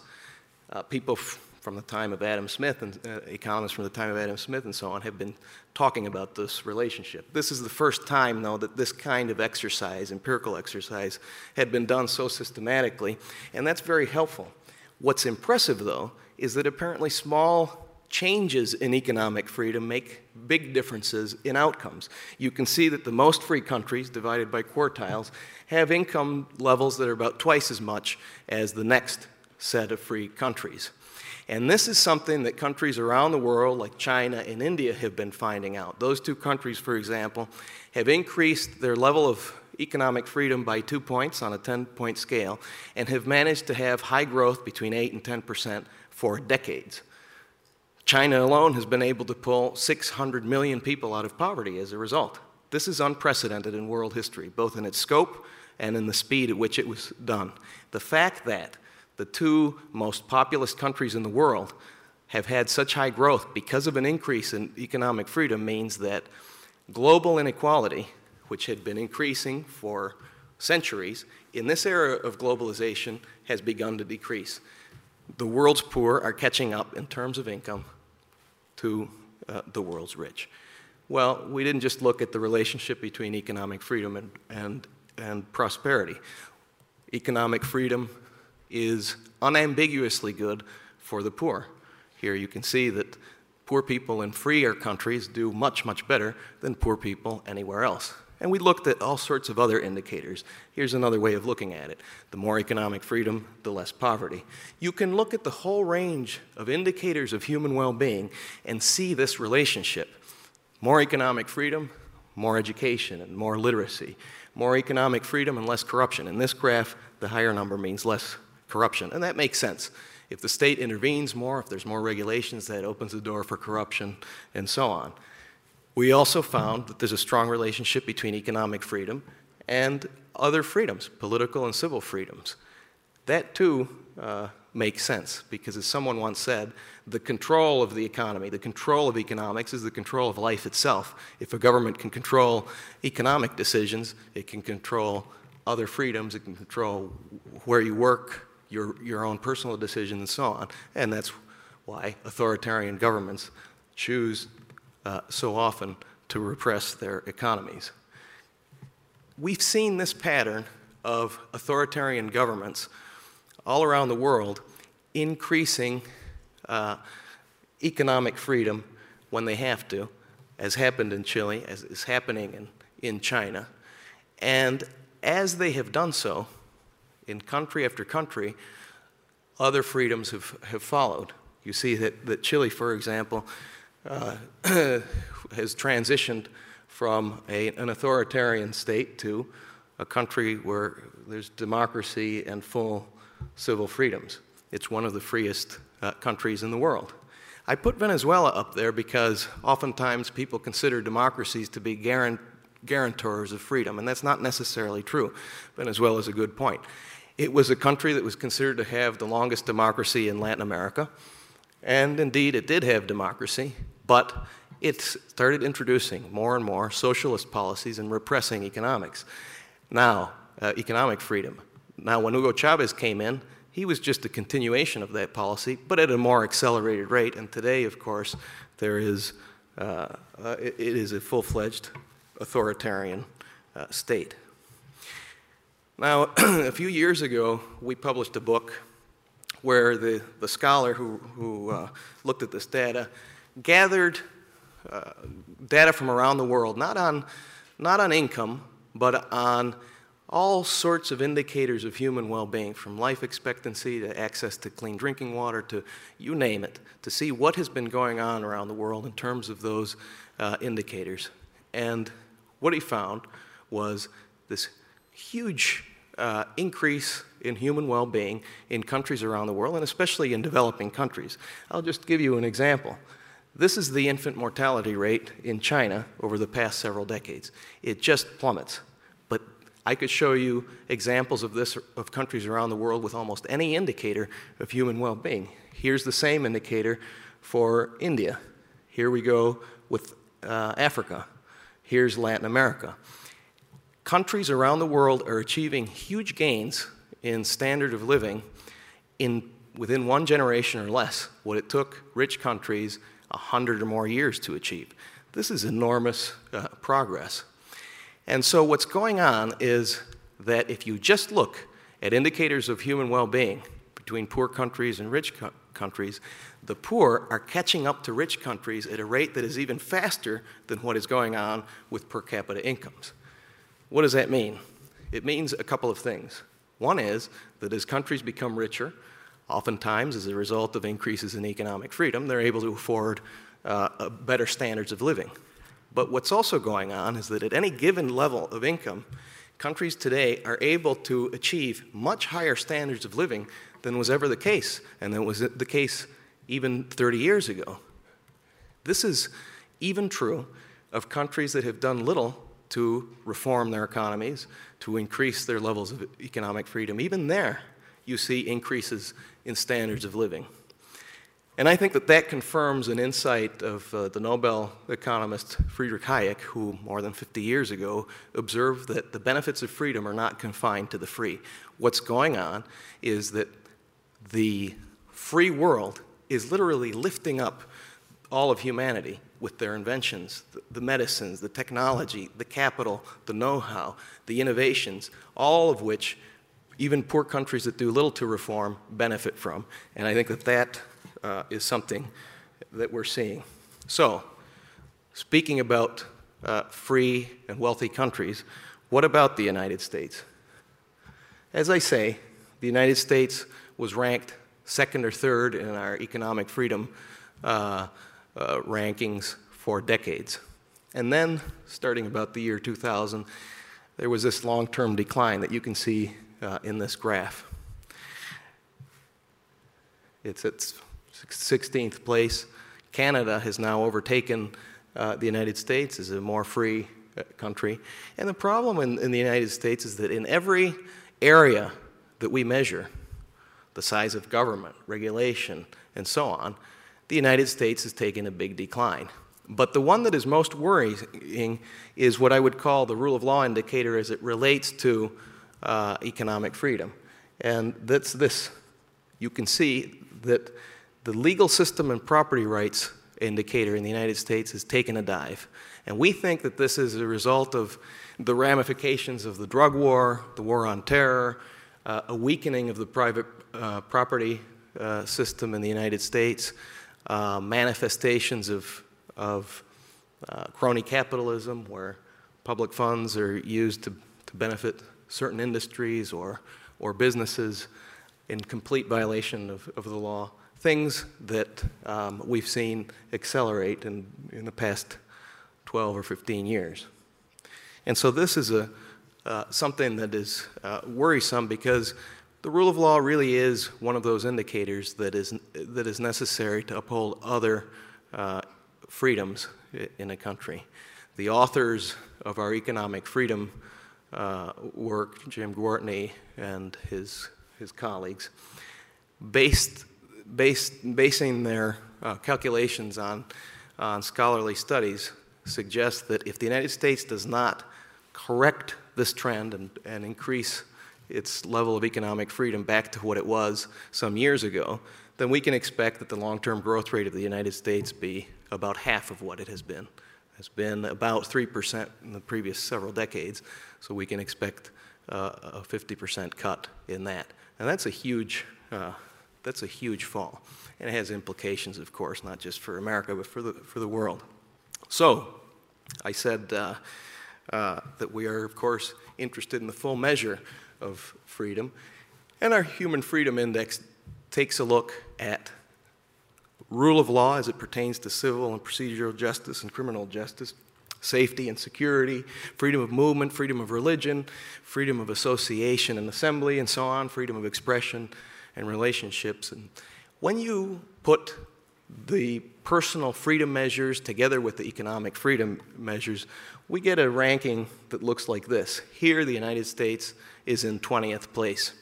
People from the time of Adam Smith, and economists from the time of Adam Smith and so on, have been talking about this relationship. This is the first time, though, that this kind of empirical exercise, had been done so systematically, and that's very helpful. What's impressive, though, is that apparently small changes in economic freedom make big differences in outcomes. You can see that the most free countries, divided by quartiles, have income levels that are about twice as much as the next set of free countries. And this is something that countries around the world, like China and India, have been finding out. Those two countries, for example, have increased their level of economic freedom by 2 points on a 10-point scale and have managed to have high growth between 8% and 10% for decades. China alone has been able to pull 600 million people out of poverty as a result. This is unprecedented in world history, both in its scope and in the speed at which it was done. The fact that the two most populous countries in the world have had such high growth because of an increase in economic freedom means that global inequality, which had been increasing for centuries, in this era of globalization has begun to decrease. The world's poor are catching up in terms of income to the world's rich. Well, we didn't just look at the relationship between economic freedom and prosperity. Economic freedom is unambiguously good for the poor. Here you can see that poor people in freer countries do much, much better than poor people anywhere else. And we looked at all sorts of other indicators. Here's another way of looking at it. The more economic freedom, the less poverty. You can look at the whole range of indicators of human well-being and see this relationship. More economic freedom, more education and more literacy. More economic freedom and less corruption. In this graph, the higher number means less corruption, and that makes sense. If the state intervenes more, if there's more regulations, that opens the door for corruption and so on. We also found that there's a strong relationship between economic freedom and other freedoms, political and civil freedoms. That too makes sense because, as someone once said, the control of the economy, the control of economics is the control of life itself. If a government can control economic decisions, it can control other freedoms, it can control where you work, your own personal decisions, and so on. And that's why authoritarian governments choose so often to repress their economies. We've seen this pattern of authoritarian governments all around the world increasing economic freedom when they have to, as happened in Chile, as is happening in China. And as they have done so, in country after country, other freedoms have followed. You see that Chile, for example, has transitioned from an authoritarian state to a country where there's democracy and full civil freedoms. It's one of the freest countries in the world. I put Venezuela up there because oftentimes people consider democracies to be guarantors of freedom, and that's not necessarily true. Venezuela is a good point. It was a country that was considered to have the longest democracy in Latin America, and indeed it did have democracy, but it started introducing more and more socialist policies and repressing economics. Now, economic freedom. Now, when Hugo Chavez came in, he was just a continuation of that policy, but at a more accelerated rate. And today, of course, there is it is a full-fledged authoritarian state. Now, a few years ago, we published a book where the scholar who looked at this data gathered data from around the world, not on income, but on all sorts of indicators of human well-being, from life expectancy to access to clean drinking water to you name it, to see what has been going on around the world in terms of those indicators. And what he found was this huge increase in human well-being in countries around the world, and especially in developing countries. I'll just give you an example. This is the infant mortality rate in China over the past several decades. It just plummets. But I could show you examples of this of countries around the world with almost any indicator of human well-being. Here's the same indicator for India. Here we go with Africa. Here's Latin America. Countries around the world are achieving huge gains in standard of living within one generation or less, what it took rich countries 100 or more years to achieve. This is enormous progress. And so what's going on is that if you just look at indicators of human well-being between poor countries and rich countries, the poor are catching up to rich countries at a rate that is even faster than what is going on with per capita incomes. What does that mean? It means a couple of things. One is that as countries become richer, oftentimes as a result of increases in economic freedom, they're able to afford better standards of living. But what's also going on is that at any given level of income, countries today are able to achieve much higher standards of living than was ever the case, and that was the case even 30 years ago. This is even true of countries that have done little to reform their economies, to increase their levels of economic freedom. Even there, you see increases in standards of living. And I think that that confirms an insight of the Nobel economist Friedrich Hayek, who more than 50 years ago observed that the benefits of freedom are not confined to the free. What's going on is that the free world is literally lifting up all of humanity with their inventions, the medicines, the technology, the capital, the know-how, the innovations, all of which even poor countries that do little to reform benefit from. And I think that that is something that we're seeing. So, speaking about free and wealthy countries, what about the United States? As I say, the United States was ranked second or third in our economic freedom rankings for decades. And then, starting about the year 2000, there was this long-term decline that you can see in this graph. It's at 16th place. Canada has now overtaken the United States as a more free country. And the problem in the United States is that in every area that we measure, the size of government, regulation, and so on, the United States has taken a big decline. But the one that is most worrying is what I would call the rule of law indicator as it relates to economic freedom. And that's this. You can see that the legal system and property rights indicator in the United States has taken a dive. And we think that this is a result of the ramifications of the drug war, the war on terror, a weakening of the private property system in the United States, manifestations of crony capitalism where public funds are used to benefit certain industries or businesses in complete violation of the law. Things that we've seen accelerate in the past 12 or 15 years. And so this is something that is worrisome because the rule of law really is one of those indicators that is necessary to uphold other freedoms in a country. The authors of our economic freedom work, Jim Gwartney and his colleagues, basing their calculations on scholarly studies suggests that if the United States does not correct this trend and increase its level of economic freedom back to what it was some years ago, then we can expect that the long-term growth rate of the United States be about half of what it has been. It's been about 3% in the previous several decades, so we can expect a 50% cut in that. And that's a huge fall, and it has implications, of course, not just for America, but for the world. So, I said that we are, of course, interested in the full measure of freedom, and our Human Freedom Index takes a look at rule of law as it pertains to civil and procedural justice and criminal justice, safety and security, freedom of movement, freedom of religion, freedom of association and assembly, and so on, freedom of expression, and relationships. And when you put the personal freedom measures together with the economic freedom measures, we get a ranking that looks like this. Here, the United States is in 20th place.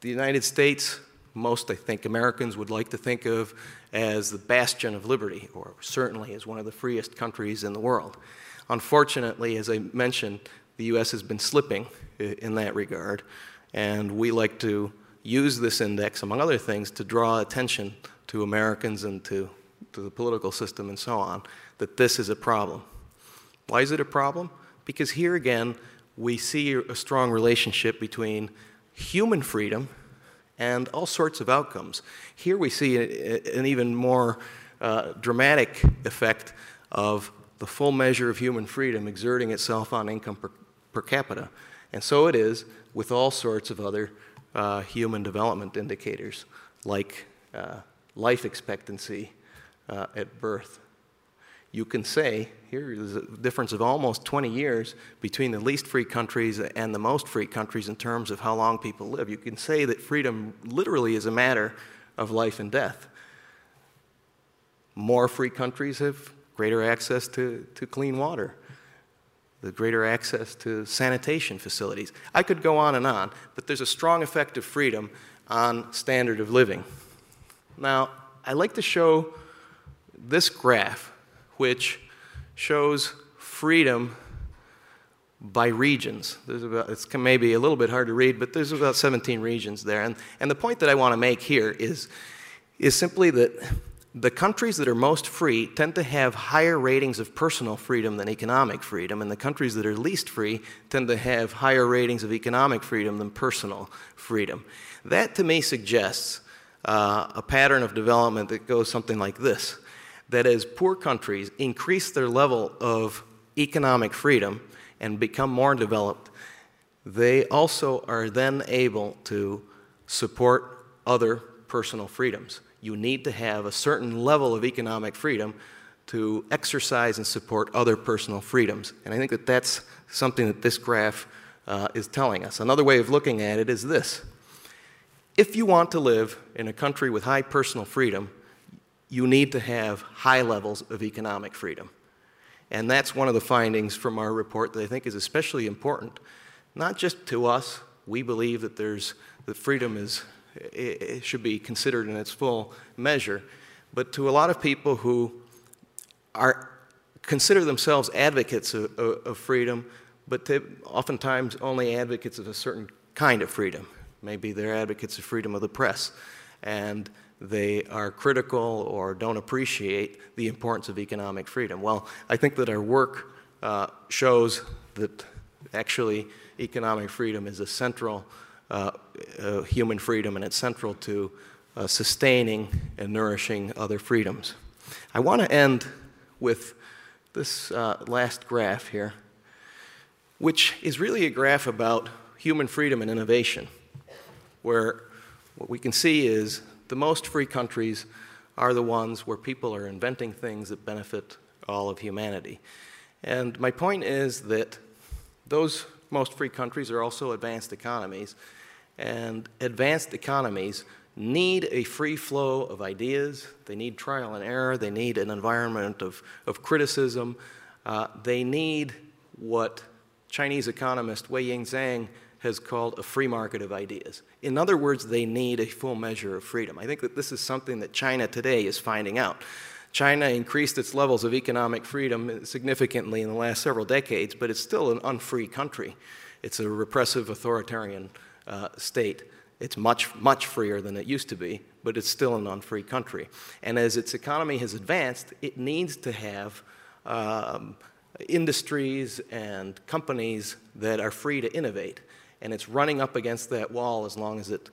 The United States, most, I think, Americans would like to think of as the bastion of liberty, or certainly as one of the freest countries in the world. Unfortunately, as I mentioned, the U.S. has been slipping in that regard, and we like to use this index, among other things, to draw attention to Americans and to the political system and so on, that this is a problem. Why is it a problem? Because here again, we see a strong relationship between human freedom and all sorts of outcomes. Here we see an even more dramatic effect of the full measure of human freedom exerting itself on income per capita. And so it is with all sorts of other human development indicators, like life expectancy at birth. You can say, here is a difference of almost 20 years between the least free countries and the most free countries in terms of how long people live. You can say that freedom literally is a matter of life and death. More free countries have greater access to clean water, the greater access to sanitation facilities. I could go on, but there's a strong effect of freedom on standard of living. Now, I like to show this graph, which shows freedom by regions. There's about, it's maybe a little bit hard to read, but there's about 17 regions there. And the point that I want to make here is simply that the countries that are most free tend to have higher ratings of personal freedom than economic freedom, and the countries that are least free tend to have higher ratings of economic freedom than personal freedom. That, to me, suggests a pattern of development that goes something like this. That as poor countries increase their level of economic freedom and become more developed, they also are then able to support other personal freedoms. You need to have a certain level of economic freedom to exercise and support other personal freedoms. And I think that that's something that this graph is telling us. Another way of looking at it is this. If you want to live in a country with high personal freedom, you need to have high levels of economic freedom. And that's one of the findings from our report that I think is especially important, not just to us. We believe that that freedom it should be considered in its full measure, but to a lot of people who consider themselves advocates of freedom, but oftentimes only advocates of a certain kind of freedom. Maybe they're advocates of freedom of the press, and they are critical or don't appreciate the importance of economic freedom. Well, I think that our work shows that actually economic freedom is a central human freedom, and it's central to sustaining and nourishing other freedoms. I want to end with this last graph here, which is really a graph about human freedom and innovation, where what we can see is the most free countries are the ones where people are inventing things that benefit all of humanity. And my point is that those most free countries are also advanced economies, and advanced economies need a free flow of ideas. They need trial and error. They need an environment of criticism. They need what Chinese economist Wei Yingzhang has called a free market of ideas. In other words, they need a full measure of freedom. I think that this is something that China today is finding out. China increased its levels of economic freedom significantly in the last several decades, but it's still an unfree country. It's a repressive, authoritarian state. It's much, much freer than it used to be, but it's still an unfree country. And as its economy has advanced, it needs to have industries and companies that are free to innovate. And it's running up against that wall as long as it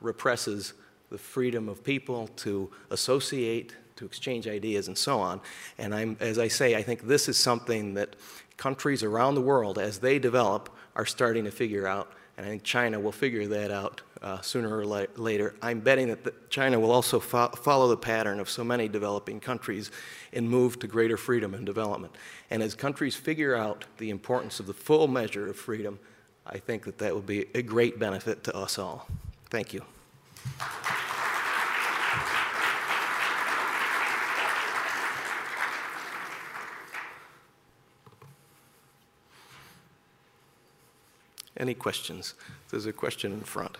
represses the freedom of people to associate, to exchange ideas, and so on. And as I say, I think this is something that countries around the world, as they develop, are starting to figure out. And I think China will figure that out sooner or later. I'm betting that China will also follow the pattern of so many developing countries and move to greater freedom and development. And as countries figure out the importance of the full measure of freedom, I think that that will be a great benefit to us all. Thank you. Any questions? There's a question in front.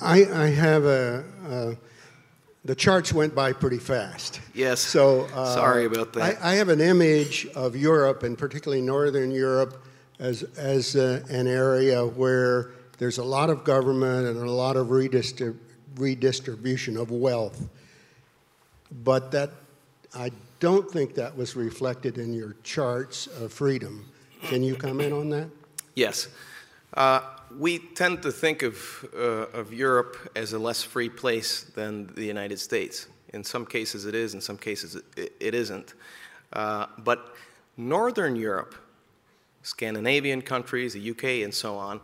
I have the charts went by pretty fast. Yes, so, sorry about that. I have an image of Europe, and particularly Northern Europe, as an area where there's a lot of government and a lot of redistribution of wealth. But that I don't think that was reflected in your charts of freedom. Can you comment on that? Yes. We tend to think of Europe as a less free place than the United States. In some cases it is, in some cases it isn't. But Northern Europe, Scandinavian countries, the UK and so on,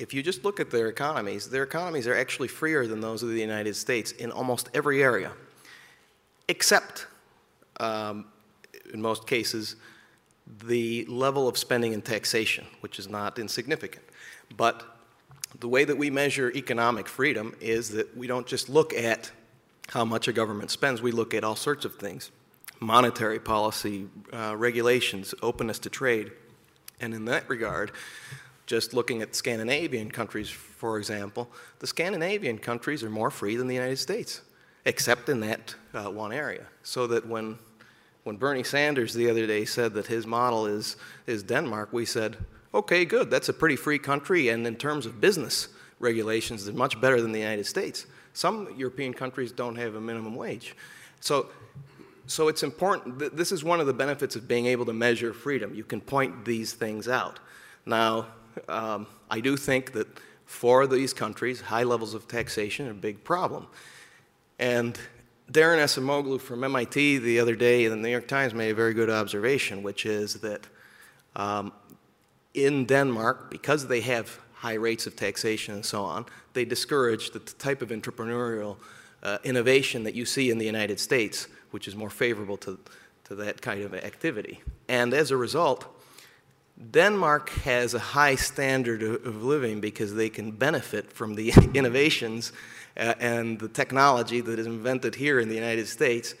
if you just look at their economies are actually freer than those of the United States in almost every area, except in most cases the level of spending and taxation, which is not insignificant. But the way that we measure economic freedom is that we don't just look at how much a government spends, we look at all sorts of things. Monetary policy, regulations, openness to trade. And in that regard, just looking at Scandinavian countries, for example, the Scandinavian countries are more free than the United States, except in that one area. So that when Bernie Sanders the other day said that his model is Denmark, we said, okay, good, that's a pretty free country, and in terms of business regulations, they're much better than the United States. Some European countries don't have a minimum wage. So it's important, this is one of the benefits of being able to measure freedom. You can point these things out. Now, I do think that for these countries, high levels of taxation are a big problem. And Darren Acemoglu from MIT the other day in the New York Times made a very good observation, which is that in Denmark, because they have high rates of taxation and so on, they discourage the type of entrepreneurial innovation that you see in the United States, which is more favorable to that kind of activity. And as a result, Denmark has a high standard of living because they can benefit from the innovations and the technology that is invented here in the United States.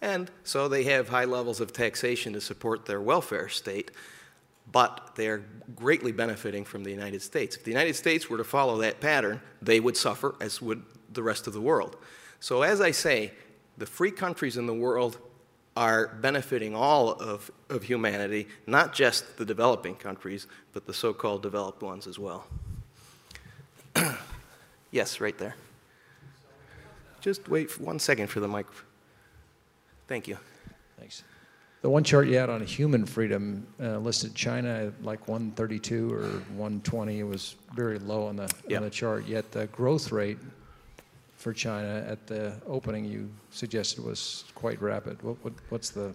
And so they have high levels of taxation to support their welfare state, but they're greatly benefiting from the United States. If the United States were to follow that pattern, they would suffer, as would the rest of the world. So as I say, the free countries in the world are benefiting all of humanity, not just the developing countries, but the so-called developed ones as well. Yes, right there. Just wait for 1 second for the mic. Thank you. Thanks. The one chart you had on human freedom listed China at like 132 or 120. It was very low on the, on the chart, yet the growth rate for China at the opening you suggested was quite rapid. What's the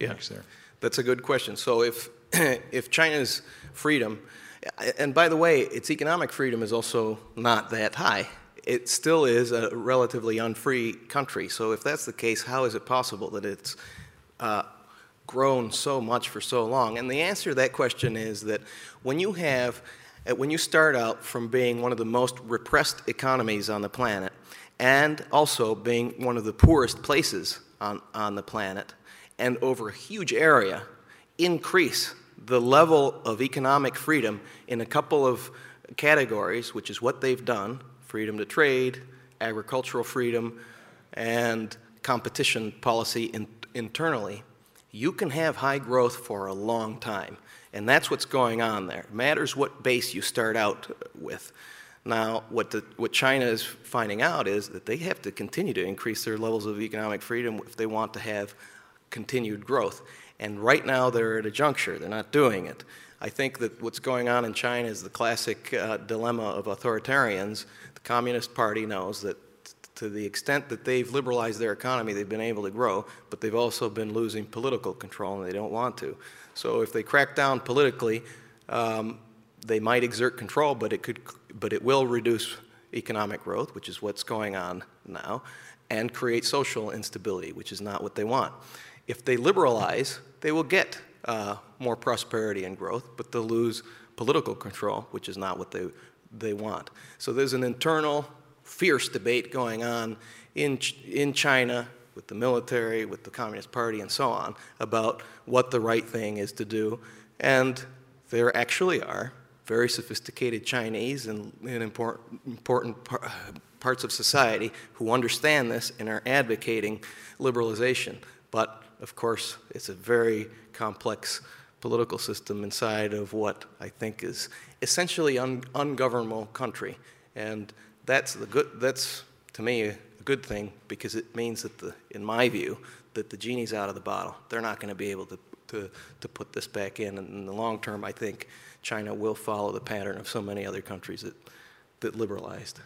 mix there? That's a good question. So if China's freedom, and by the way, its economic freedom is also not that high. It still is a relatively unfree country. So if that's the case, how is it possible that it's grown so much for so long? And the answer to that question is that when you start out from being one of the most repressed economies on the planet, and also being one of the poorest places on the planet, and over a huge area, increase the level of economic freedom in a couple of categories, which is what they've done, freedom to trade, agricultural freedom, and competition policy internally, you can have high growth for a long time. And that's what's going on there. It matters what base you start out with. Now, what China is finding out is that they have to continue to increase their levels of economic freedom if they want to have continued growth. And right now, they're at a juncture. They're not doing it. I think that what's going on in China is the classic dilemma of authoritarians. The Communist Party knows that to the extent that they've liberalized their economy, they've been able to grow, but they've also been losing political control, and they don't want to. So if they crack down politically, they might exert control, but it will reduce economic growth, which is what's going on now, and create social instability, which is not what they want. If they liberalize, they will get more prosperity and growth, but they'll lose political control, which is not what they want. So there's an internal, fierce debate going on in China with the military, with the Communist Party, and so on, about what the right thing is to do. And there actually are very sophisticated Chinese in important parts of society who understand this and are advocating liberalization. But, of course, it's a very complex political system inside of what I think is essentially an ungovernable country. And that's, to me, a good thing because it means that, in my view, that the genie's out of the bottle. They're not going to be able to put this back in. And in the long term, I think China will follow the pattern of so many other countries that liberalized.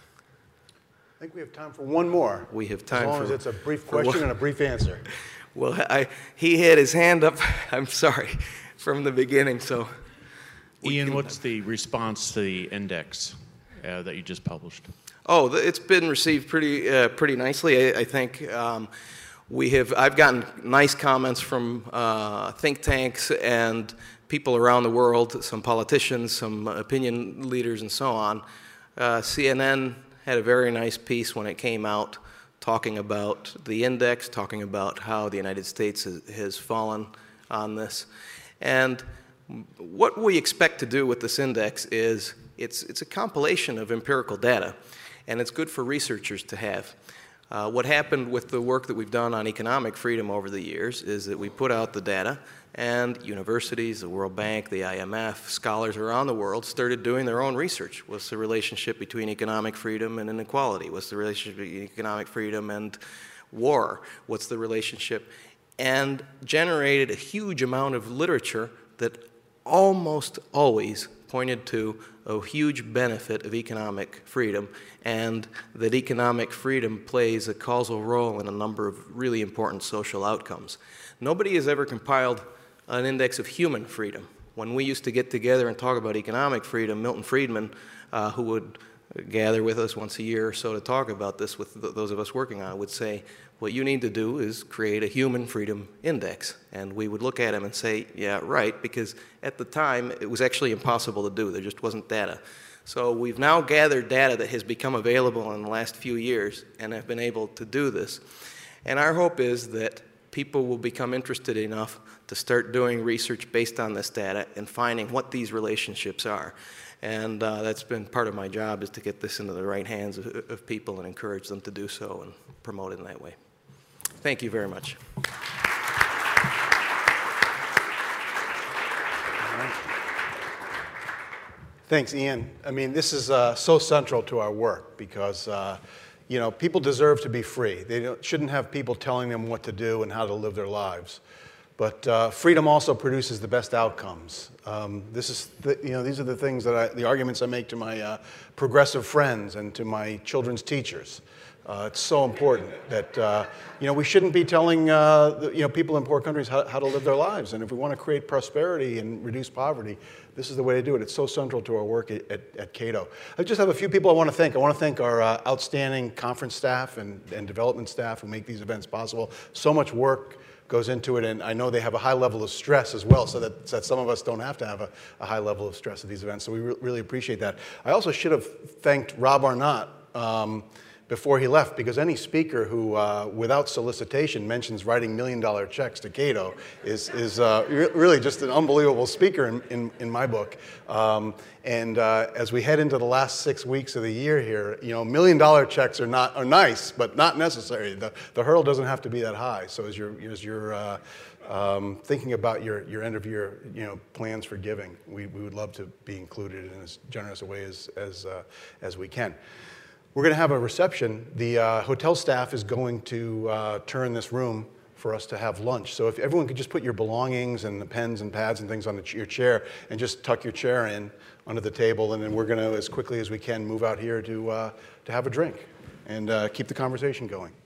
I think we have time for one more. We have time for... as long as it's a brief question and a brief answer. Well, he had his hand up, I'm sorry, from the beginning, so... Ian, what's the response to the index that you just published? Oh, it's been received pretty nicely, I think. I've gotten nice comments from think tanks and people around the world, some politicians, some opinion leaders, and so on. CNN had a very nice piece when it came out talking about the index, talking about how the United States has fallen on this. And what we expect to do with this index is it's a compilation of empirical data, and it's good for researchers to have. What happened with the work that we've done on economic freedom over the years is that we put out the data, and universities, the World Bank, the IMF, scholars around the world started doing their own research. What's the relationship between economic freedom and inequality? What's the relationship between economic freedom and war? What's the relationship? And generated a huge amount of literature that almost always pointed to a huge benefit of economic freedom, and that economic freedom plays a causal role in a number of really important social outcomes. Nobody has ever compiled an index of human freedom. When we used to get together and talk about economic freedom, Milton Friedman, who would gather with us once a year or so to talk about this with those of us working on it, would say, what you need to do is create a human freedom index. And we would look at him and say, yeah, right, because at the time it was actually impossible to do. There just wasn't data. So we've now gathered data that has become available in the last few years and have been able to do this. And our hope is that people will become interested enough to start doing research based on this data and finding what these relationships are. And that's been part of my job, is to get this into the right hands of people and encourage them to do so and promote it in that way. Thank you very much. All right. Thanks, Ian. I mean, this is so central to our work because you know, people deserve to be free. They shouldn't have people telling them what to do and how to live their lives. But freedom also produces the best outcomes. These are the things that the arguments I make to my progressive friends and to my children's teachers. It's so important that you know, we shouldn't be telling people in poor countries how to live their lives. And if we want to create prosperity and reduce poverty, this is the way to do it. It's so central to our work at Cato. I just have a few people I want to thank. I want to thank our outstanding conference staff and development staff who make these events possible. So much work goes into it, and I know they have a high level of stress as well, so that some of us don't have to have a high level of stress at these events, so we really appreciate that. I also should have thanked Rob Arnott before he left, because any speaker who, without solicitation, mentions writing $1 million checks to Cato is really just an unbelievable speaker in my book. As we head into the last 6 weeks of the year here, you know, $1 million checks are nice, but not necessary. The hurdle doesn't have to be that high. So as you're thinking about your end of year, you know, plans for giving, we would love to be included in as generous a way as we can. We're going to have a reception. The hotel staff is going to turn this room for us to have lunch. So if everyone could just put your belongings and the pens and pads and things on your chair and just tuck your chair in under the table, and then we're going to, as quickly as we can, move out here to have a drink and keep the conversation going.